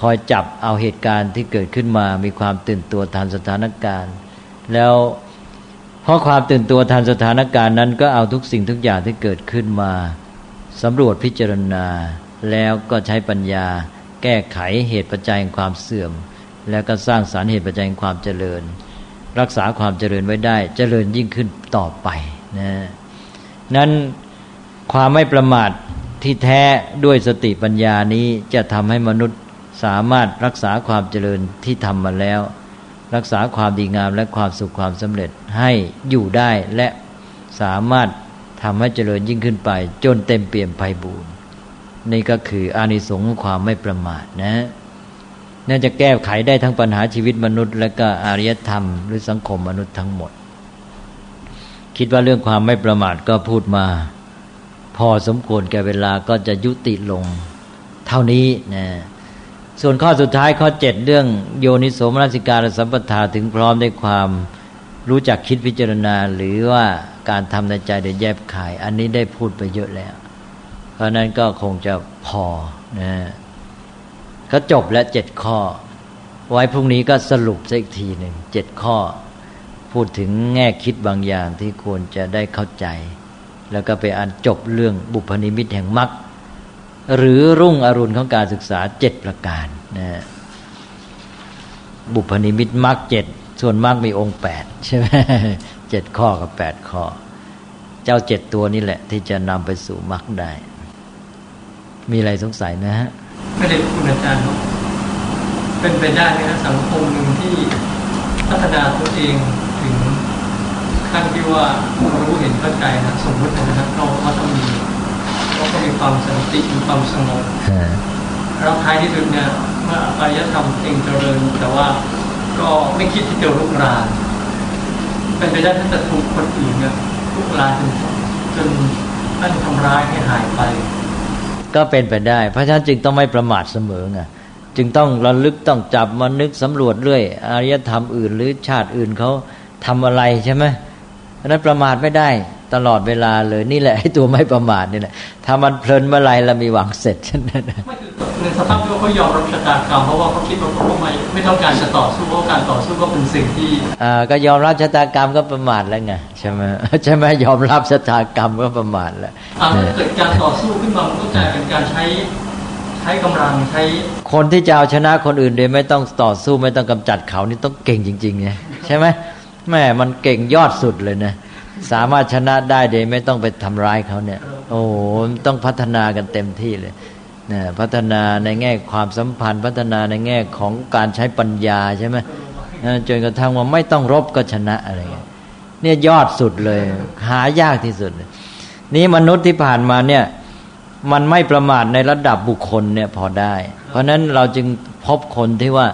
คอยจับเอาเหตุการณ์ที่เกิดขึ้นมามีความตื่นตัวทันสถานการณ์แล้วเพราะความตื่นตัวทันสถานการณ์นั้นก็เอาทุกสิ่งทุกอย่างที่เกิดขึ้นมาสำรวจพิจารณาแล้วก็ใช้ปัญญาแก้ไขเหตุปัจจัยแห่งความเสื่อมแล้วก็สร้างสรรค์เหตุปัจจัยแห่งความเจริญรักษาความเจริญไว้ได้เจริญยิ่งขึ้นต่อไปนะนั้นความไม่ประมาทที่แท้ด้วยสติปัญญานี้จะทำให้มนุษย์สามารถรักษาความเจริญที่ทำมาแล้วรักษาความดีงามและความสุขความสำเร็จให้อยู่ได้และสามารถทำให้เจริญยิ่งขึ้นไปจนเต็มเปี่ยมไพบูรณ์นี่ก็คืออานิสงส์ของความไม่ประมาทนะน่าจะแก้ไขได้ทั้งปัญหาชีวิตมนุษย์และก็อารยธรรมหรือสังคมมนุษย์ทั้งหมดคิดว่าเรื่องความไม่ประมาทก็พูดมาพอสมควรแก่เวลาก็จะยุติลงเท่านี้นะส่วนข้อสุดท้ายข้อเจ็ดเรื่องโยนิโสมนสิการสัมปทาถึงพร้อมด้วยความรู้จักคิดพิจารณาหรือว่าการทำในใจโดยแยบคายอันนี้ได้พูดไปเยอะแล้วเพราะนั้นก็คงจะพอนะก็จบและเจ็ดข้อไว้พรุ่งนี้ก็สรุปซะอีกทีหนึ่งเจ็ดข้อพูดถึงแง่คิดบางอย่างที่ควรจะได้เข้าใจแล้วก็ไปอ่านจบเรื่องบุพนิมิตแห่งมรรคหรือรุ่งอรุณของการศึกษาเจ็ดประการนะ บุพนิมิตมรรคเจ็ดส่วนมากมีองค์แปดใช่ไหมเจ็ดข้อกับแปดข้อเจ้าเจ็ดตัวนี่แหละที่จะนำไปสู่มรรคได้มีอะไรสงสัยนะฮะไม่ได้คุณอาจารย์ครับเป็นไปได้ไหมครับสังคมหนึ่งที่พัฒนาตัวเองถึงขั้นที่ว่ารู้เห็นเข้าใจนะสมมตินะครับเราเขาต้องมีเขาต้องมีความสันติมีความสงบแล้วท้ายที่สุดเนี่ยเมื่ออริยธรรมเองเจริญแต่ว่าก็ไม่คิดที่จะลุกรานเป็นไปได้ที่จะถูกคนอื่นเนี่ยลุกรานจนจนนั่นทำร้ายให้หายไปก็เป็นไปได้เพราะฉะนั้นจึงต้องไม่ประมาทเสมอไงจึงต้องระลึกต้องจับมานึกสำรวจเรื่อยอารยธรรมอื่นหรือชาติอื่นเขาทำอะไรใช่ไหมเพราะนั้นประมาทไม่ได้ตลอดเวลาเลยนี่แหละไอ้ตัวไม่ประมาทนี่แหละถ้ามันเพลินเมื่อไหร่เรามีหวังเสร็จฉันนั่นไม่คือในสภาพที่เขายอมรับชะตากรรมเพราะว่าเขาคิดว่าเขาไม่ไม่ต้องการจะต่อสู้เพราะการต่อสู้ก็เป็นสิ่งที่อ่าก็ยอมรับชะตากรรมก็ประมาทแล้วไงใช่ไหมใช่ไหมยอมรับชะตากรรมก็ประมาทแล้วอ่าถ้าเกิดการต่อสู้ขึ้นมามันก็จะเป็นการใช้ใช้กำลังใช้คนที่จะเอาชนะคนอื่นโดยไม่ต้องต่อสู้ไม่ต้องกำจัดเขานี่ต้องเก่งจริงๆไงใช่ไหมแม่มันเก่งยอดสุดเลยนะสามารถชนะได้โดยไม่ต้องไปทำร้ายเขาเนี่ยโอ้โหต้องพัฒนากันเต็มที่เลยนะพัฒนาในแง่ความสัมพันธ์พัฒนาในแง่ของการใช้ปัญญาใช่ไหมจนกระทั่งว่าไม่ต้องรบก็ชนะอะไรเงี้ยเนี่ยยอดสุดเลยหายากที่สุดนี่มนุษย์ที่ผ่านมาเนี่ยมันไม่ประมาทในระดับบุคคลเนี่ยพอได้เพราะนั้นเราจึงพบคนที่ว่า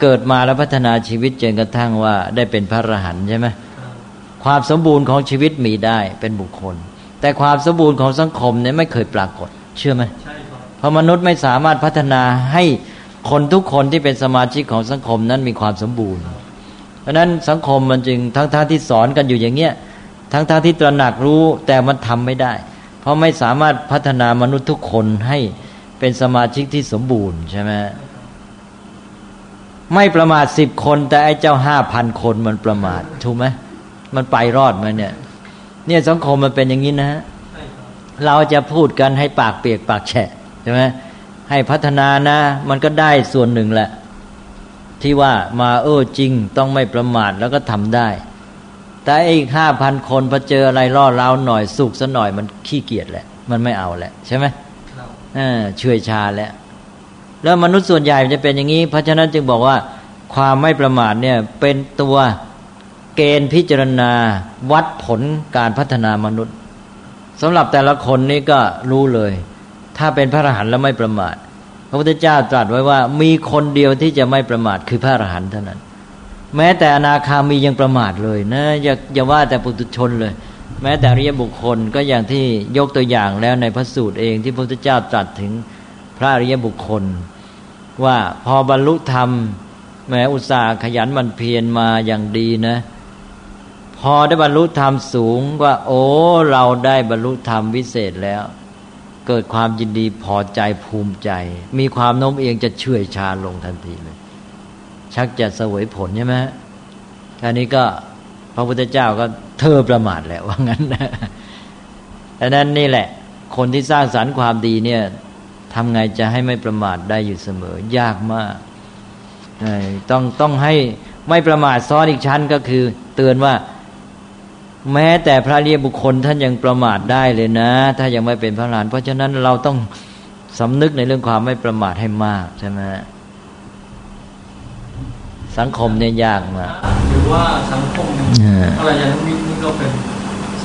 เกิดมาแล้วพัฒนาชีวิตจนกระทั่งว่าได้เป็นพระอรหันต์ใช่ไหมความสมบูรณ์ของชีวิตมีได้เป็นบุคคลแต่ความสมบูรณ์ของสังคมเนี่ยไม่เคยปรากฏเชื่อไหมใช่ครับเพราะมนุษย์ไม่สามารถพัฒนาให้คนทุกคนที่เป็นสมาชิกของสังคมนั้นมีความสมบูรณ์เพราะนั้นสังคมมันจึงทั้งท่าที่สอนกันอยู่อย่างเงี้ยทั้งท่าที่ตระหนักรู้แต่มันทำไม่ได้เพราะไม่สามารถพัฒนามนุษย์ทุกคนให้เป็นสมาชิกที่สมบูรณ์ใช่ไหมไม่ประมาทสิบคนแต่ไอ้เจ้าห้าพันคนมันประมาทถูกไหมมันไปรอดมาเนี่ยเนี่ยสังคมมันเป็นอย่างนี้นะฮะเราจะพูดกันให้ปากเปียกปากแฉะใช่ไหมให้พัฒนานะมันก็ได้ส่วนหนึ่งแหละที่ว่ามาเออจริงต้องไม่ประมาทแล้วก็ทำได้แต่อีกห้าพันคนพอเจออะไรล่อเล้าหน่อยสุกซะหน่อยมันขี้เกียจแหละมันไม่เอาแหละใช่ไหมเออเฉื่อยชาแล้วแล้วมนุษย์ส่วนใหญ่จะเป็นอย่างนี้เพราะฉะนั้นจึงบอกว่าความไม่ประมาทเนี่ยเป็นตัวเกณฑ์พิจารณาวัดผลการพัฒนามนุษย์สำหรับแต่ละคนนี่ก็รู้เลยถ้าเป็นพระอรหันต์แล้วไม่ประมาทพระพุทธเจ้าตรัสไว้ว่ามีคนเดียวที่จะไม่ประมาทคือพระอรหันต์เท่านั้นแม้แต่อนาคามียังประมาทเลยนะอย่าอย่าว่าแต่ปุถุชนเลยแม้แต่อริยบุคคลก็อย่างที่ยกตัวอย่างแล้วในพระสูตรเองที่พระพุทธเจ้าตรัสถึงพระอริยบุคคลว่าพอบรรลุธรรมแม้อุตสาหขยันหมั่นเพียรมาอย่างดีนะพอได้บรรลุธรรมสูงว่าโอ้เราได้บรรลุธรรมวิเศษแล้วเกิดความยินดีพอใจภูมิใจมีความโน้มเอียงจะเฉื่อยชาลงทันทีเลยชักจะเสวยผลใช่ไหมอันนี้ก็พระพุทธเจ้าก็เธอประมาทแหละว่างั้นนะดังนั้นนี่แหละคนที่สร้างสรรค์ความดีเนี่ยทำไงจะให้ไม่ประมาทได้อยู่เสมอยากมากต้องต้องให้ไม่ประมาทซ้อนอีกชั้นก็คือเตือนว่าแม้แต่พระอริยบุคคลท่านยังประมาทได้เลยนะถ้ายังไม่เป็นพระอรหันต์เพราะฉะนั้นเราต้องสำนึกในเรื่องความไม่ประมาทให้มากใช่ไหมสังคมเนี่ยยากมากหรือว่าสังคมอะไรอย่างนี้นี่ก็เป็น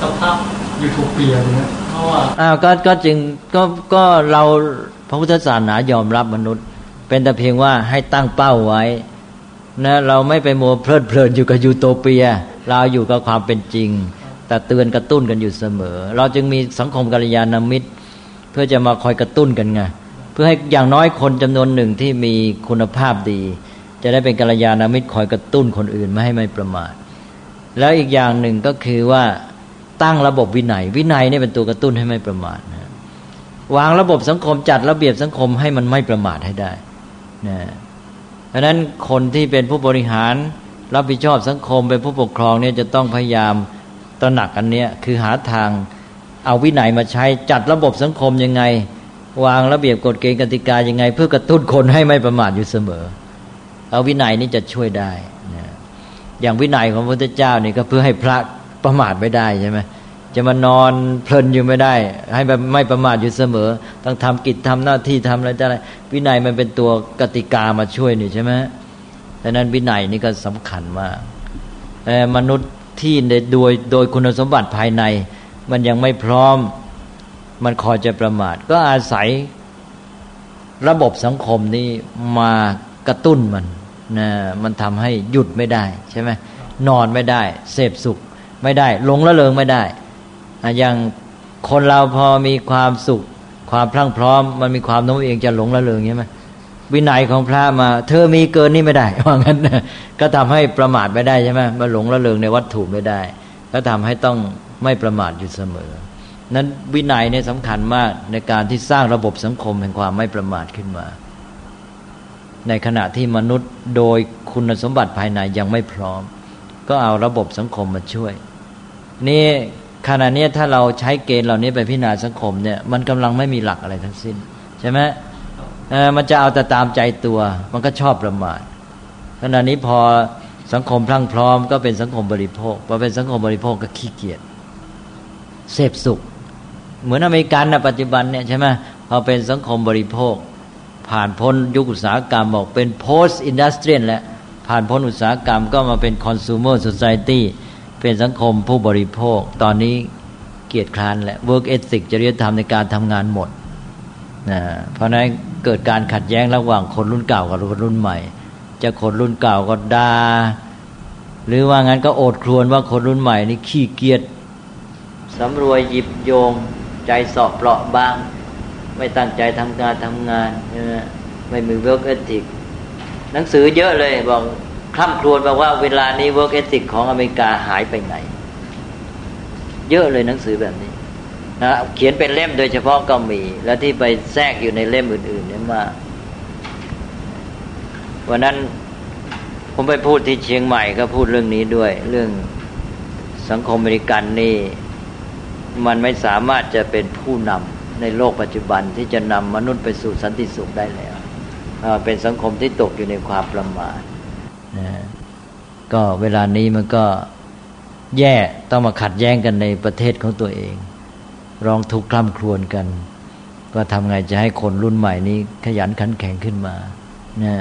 สภาพยูโทเปียนะเพราะว่าอ้าวก็ก็จึงก็ก็เราพระพุทธศาสนายอมรับมนุษย์เป็นแต่เพียงว่าให้ตั้งเป้าไว้นะเราไม่ไปมัวเพลิดเพลินอยู่กับยูโทเปียเราอยู่กับความเป็นจริงแต่เตือนกระตุ้นกันอยู่เสมอเราจึงมีสังคมกัลยาณมิตรเพื่อจะมาคอยกระตุ้นกันไงเพื่อให้อย่างน้อยคนจำนวนหนึ่งที่มีคุณภาพดีจะได้เป็นกัลยาณมิตรคอยกระตุ้นคนอื่นไม่ให้ไม่ประมาทแล้วอีกอย่างหนึ่งก็คือว่าตั้งระบบวินัยวินัยนี่เป็นตัวกระตุ้นให้ไม่ประมาทนะวางระบบสังคมจัดระเบียบสังคมให้มันไม่ประมาทให้ได้นะเพราะฉะนั้นคนที่เป็นผู้บริหารรับผิดชอบสังคมเป็นผู้ปกครองเนี่ยจะต้องพยายามตระหนักอันเนี้ยคือหาทางเอาวินัยมาใช้จัดระบบสังคมยังไงวางระเบียบกฎเกณฑ์กติกายังไงเพื่อกระตุ้นคนให้ไม่ประมาทอยู่เสมอ เอาวินัยนี้จะช่วยได้นะอย่างวินัยของพระพุทธเจ้านี่ก็เพื่อให้พระประมาทไม่ได้ใช่ไหมจะมานอนเพลินอยู่ไม่ได้ให้ไม่ประมาทอยู่เสมอต้องทำกิจทำหน้าที่ทำอะไรอะไรวินัยมันเป็นตัวกติกามาช่วยนี่ใช่ไหมดังนั้นวินัยนี่ก็สำคัญมากมนุษย์ที่โดยโดยคุณสมบัติภายในมันยังไม่พร้อมมันคอยจะประมาทก็อาศัยระบบสังคมนี้มากระตุ้นมันนะมันทำให้หยุดไม่ได้ใช่ไหมนอนไม่ได้เสพสุขไม่ได้หลงละเลงไม่ได้อย่างคนเราพอมีความสุขความพรั่งพร้อมมันมีความโน้มเอียงจะหลงละเลงใช่ไหมวินัยของพระมาเธอมีเกินนี่ไม่ได้ว่างั้นก็ทำให้ประมาทไม่ได้ใช่ไหมมาหลงละเลงในวัตถุไม่ได้ก็ทำให้ต้องไม่ประมาทอยู่เสมอนั้นวินัยเนี่ยสำคัญมากในการที่สร้างระบบสังคมแห่งความไม่ประมาทขึ้นมาในขณะที่มนุษย์โดยคุณสมบัติภายในยังไม่พร้อมก็เอาระบบสังคมมาช่วยนี่ขณะนี้ถ้าเราใช้เกณฑ์เหล่านี้ไปพิจารณาสังคมเนี่ยมันกำลังไม่มีหลักอะไรทั้งสิ้นใช่ไหมมันจะเอาแต่ตามใจตัวมันก็ชอบประมาทขณะนี้พอสังคมพรั่งพร้อมก็เป็นสังคมบริโภคพอเป็นสังคมบริโภคก็ขี้เกียจเสพสุขเหมือนอเมริกันนะปัจจุบันเนี่ยใช่ไหมพอเป็นสังคมบริโภคผ่านพ้นยุคอุตสาหกรรมบอกเป็น post industrial แล้วผ่านพ้นอุตสาหกรรมก็มาเป็น consumer society เป็นสังคมผู้บริโภคตอนนี้เกียรติคร้านแหละ work ethic จริยธรรมในการทำงานหมดนะเพราะนั้นเกิดการขัดแย้งระหว่างคนรุ่นเก่ากับคนรุ่นใหม่จะคนรุ่นเก่าก็ด่าหรือว่างั้นก็โอดครวญว่าคนรุ่นใหม่นี่ขี้เกียจสำรวยหยิบโยงใจสอบเปราะบางไม่ตั้งใจทำการทำงานไม่มี work ethic หนังสือเยอะเลยบอกคร่ำครวญบอกว่าเวลานี้ work ethic ของอเมริกาหายไปไหนเยอะเลยหนังสือแบบนี้นะเขียนเป็นเล่มโดยเฉพาะก็มีแล้วที่ไปแทรกอยู่ในเล่มอื่นๆเนี่ยมาวันนั้นผมไปพูดที่เชียงใหม่ก็พูดเรื่องนี้ด้วยเรื่องสังคมอเมริกันนี่มันไม่สามารถจะเป็นผู้นำในโลกปัจจุบันที่จะนำมนุษย์ไปสู่สันติสุขได้แล้วเป็นสังคมที่ตกอยู่ในความประมาทนะก็เวลานี้มันก็แย่ต้องมาขัดแย้งกันในประเทศของตัวเองร้องทุกข์คร่ำครวญกันก็ทำไงจะให้คนรุ่นใหม่นี้ขยันขันแข็งขึ้นมานะ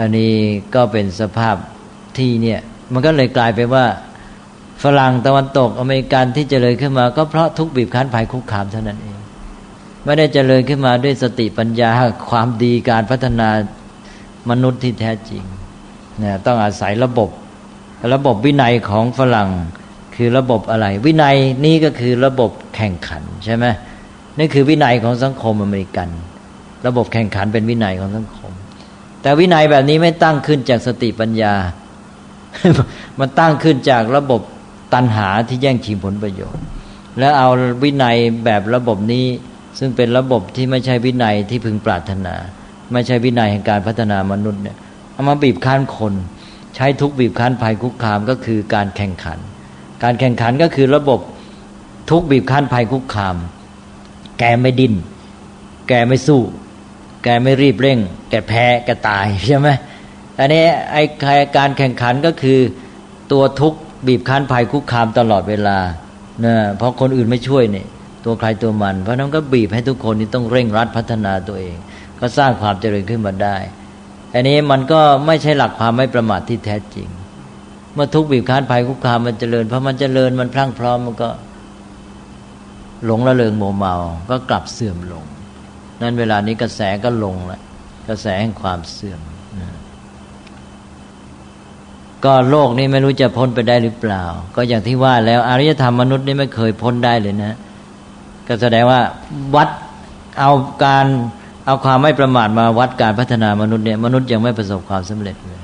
อันนี้ก็เป็นสภาพที่เนี่ยมันก็เลยกลายไปว่าฝรั่งตะวันตกอเมริกันที่เจริญขึ้นมาก็เพราะทุกบีบคั้นภัยคุกคามเท่านั้นเองไม่ได้เจริญขึ้นมาด้วยสติปัญญาความดีการพัฒนามนุษย์ที่แท้จริงนะต้องอาศัยระบบระบบวินัยของฝรั่งคือระบบอะไรวินัยนี่ก็คือระบบแข่งขันใช่ไหมนี่คือวินัยของสังคมอเมริกันระบบแข่งขันเป็นวินัยของสังคมแต่วินัยแบบนี้ไม่ตั้งขึ้นจากสติปัญญามันตั้งขึ้นจากระบบตัณหาที่แย่งชิงผลประโยชน์แล้วเอาวินัยแบบระบบนี้ซึ่งเป็นระบบที่ไม่ใช่วินัยที่พึงปรารถนาไม่ใช่วินัยแห่งการพัฒนามนุษย์เนี่ยเอามาบีบคั้นคนใช้ทุกบีบคั้นภัยคุกคามก็คือการแข่งขันการแข่งขันก็คือระบบทุกบีบคั้นภัยคุกคามแกไม่ดิ้นแกไม่สู้แกไม่รีบเร่งแกแพ้แกตายใช่ไหมอันนี้ไอ้การแข่งขันก็คือตัวทุกบีบคั้นภัยคุกคามตลอดเวลานะเพราะคนอื่นไม่ช่วยเนี่ยตัวใครตัวมันเพราะนั้นก็บีบให้ทุกคนนี่ต้องเร่งรัดพัฒนาตัวเองก็สร้างความเจริญขึ้นมาได้อันนี้มันก็ไม่ใช่หลักความไม่ประมาทที่แท้จริงเมื่อทุกบีบคั้นภัยคุกคามมันเจริญเพราะมันเจริญมันพรั่งพร้อมมันก็หลงละเลงมัวเมาก็กลับเสื่อมลงนั้นเวลานี้กระแสก็ลงแล้วกระแสแห่งความเสื่อมก็โลกนี้ไม่รู้จะพ้นไปได้หรือเปล่าก็อย่างที่ว่าแล้วอารยธรรมมนุษย์นี่ไม่เคยพ้นได้เลยนะก็แสดงว่าวัดเอาการเอาความไม่ประมาทมาวัดการพัฒนามนุษย์เนี่ยมนุษย์ยังไม่ประสบความสำเร็จเลย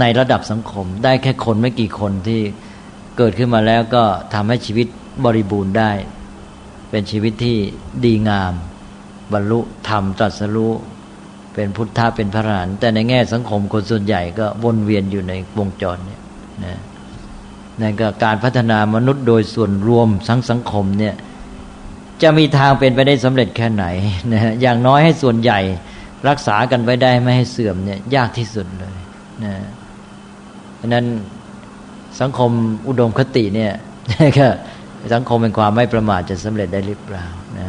ในระดับสังคมได้แค่คนไม่กี่คนที่เกิดขึ้นมาแล้วก็ทำให้ชีวิตบริบูรณ์ได้เป็นชีวิตที่ดีงามบรรลุธรรมตรัสรู้เป็นพุทธะเป็นพระอรหันต์แต่ในแง่สังคมคนส่วนใหญ่ก็วนเวียนอยู่ในวงจรเนี่ยนะนั่นก็การพัฒนามนุษย์โดยส่วนรวมทั้งสังคมเนี่ยจะมีทางเป็นไปได้สำเร็จแค่ไหนนะอย่างน้อยให้ส่วนใหญ่ รักษากันไว้ได้ไม่ให้เสื่อมเนี่ยยากที่สุดเลยนะเพราะนั้นสังคมอุดมคติเนี่ยก็สังคมเป็นความไม่ประมาทจะสำเร็จได้หรือเปล่านะ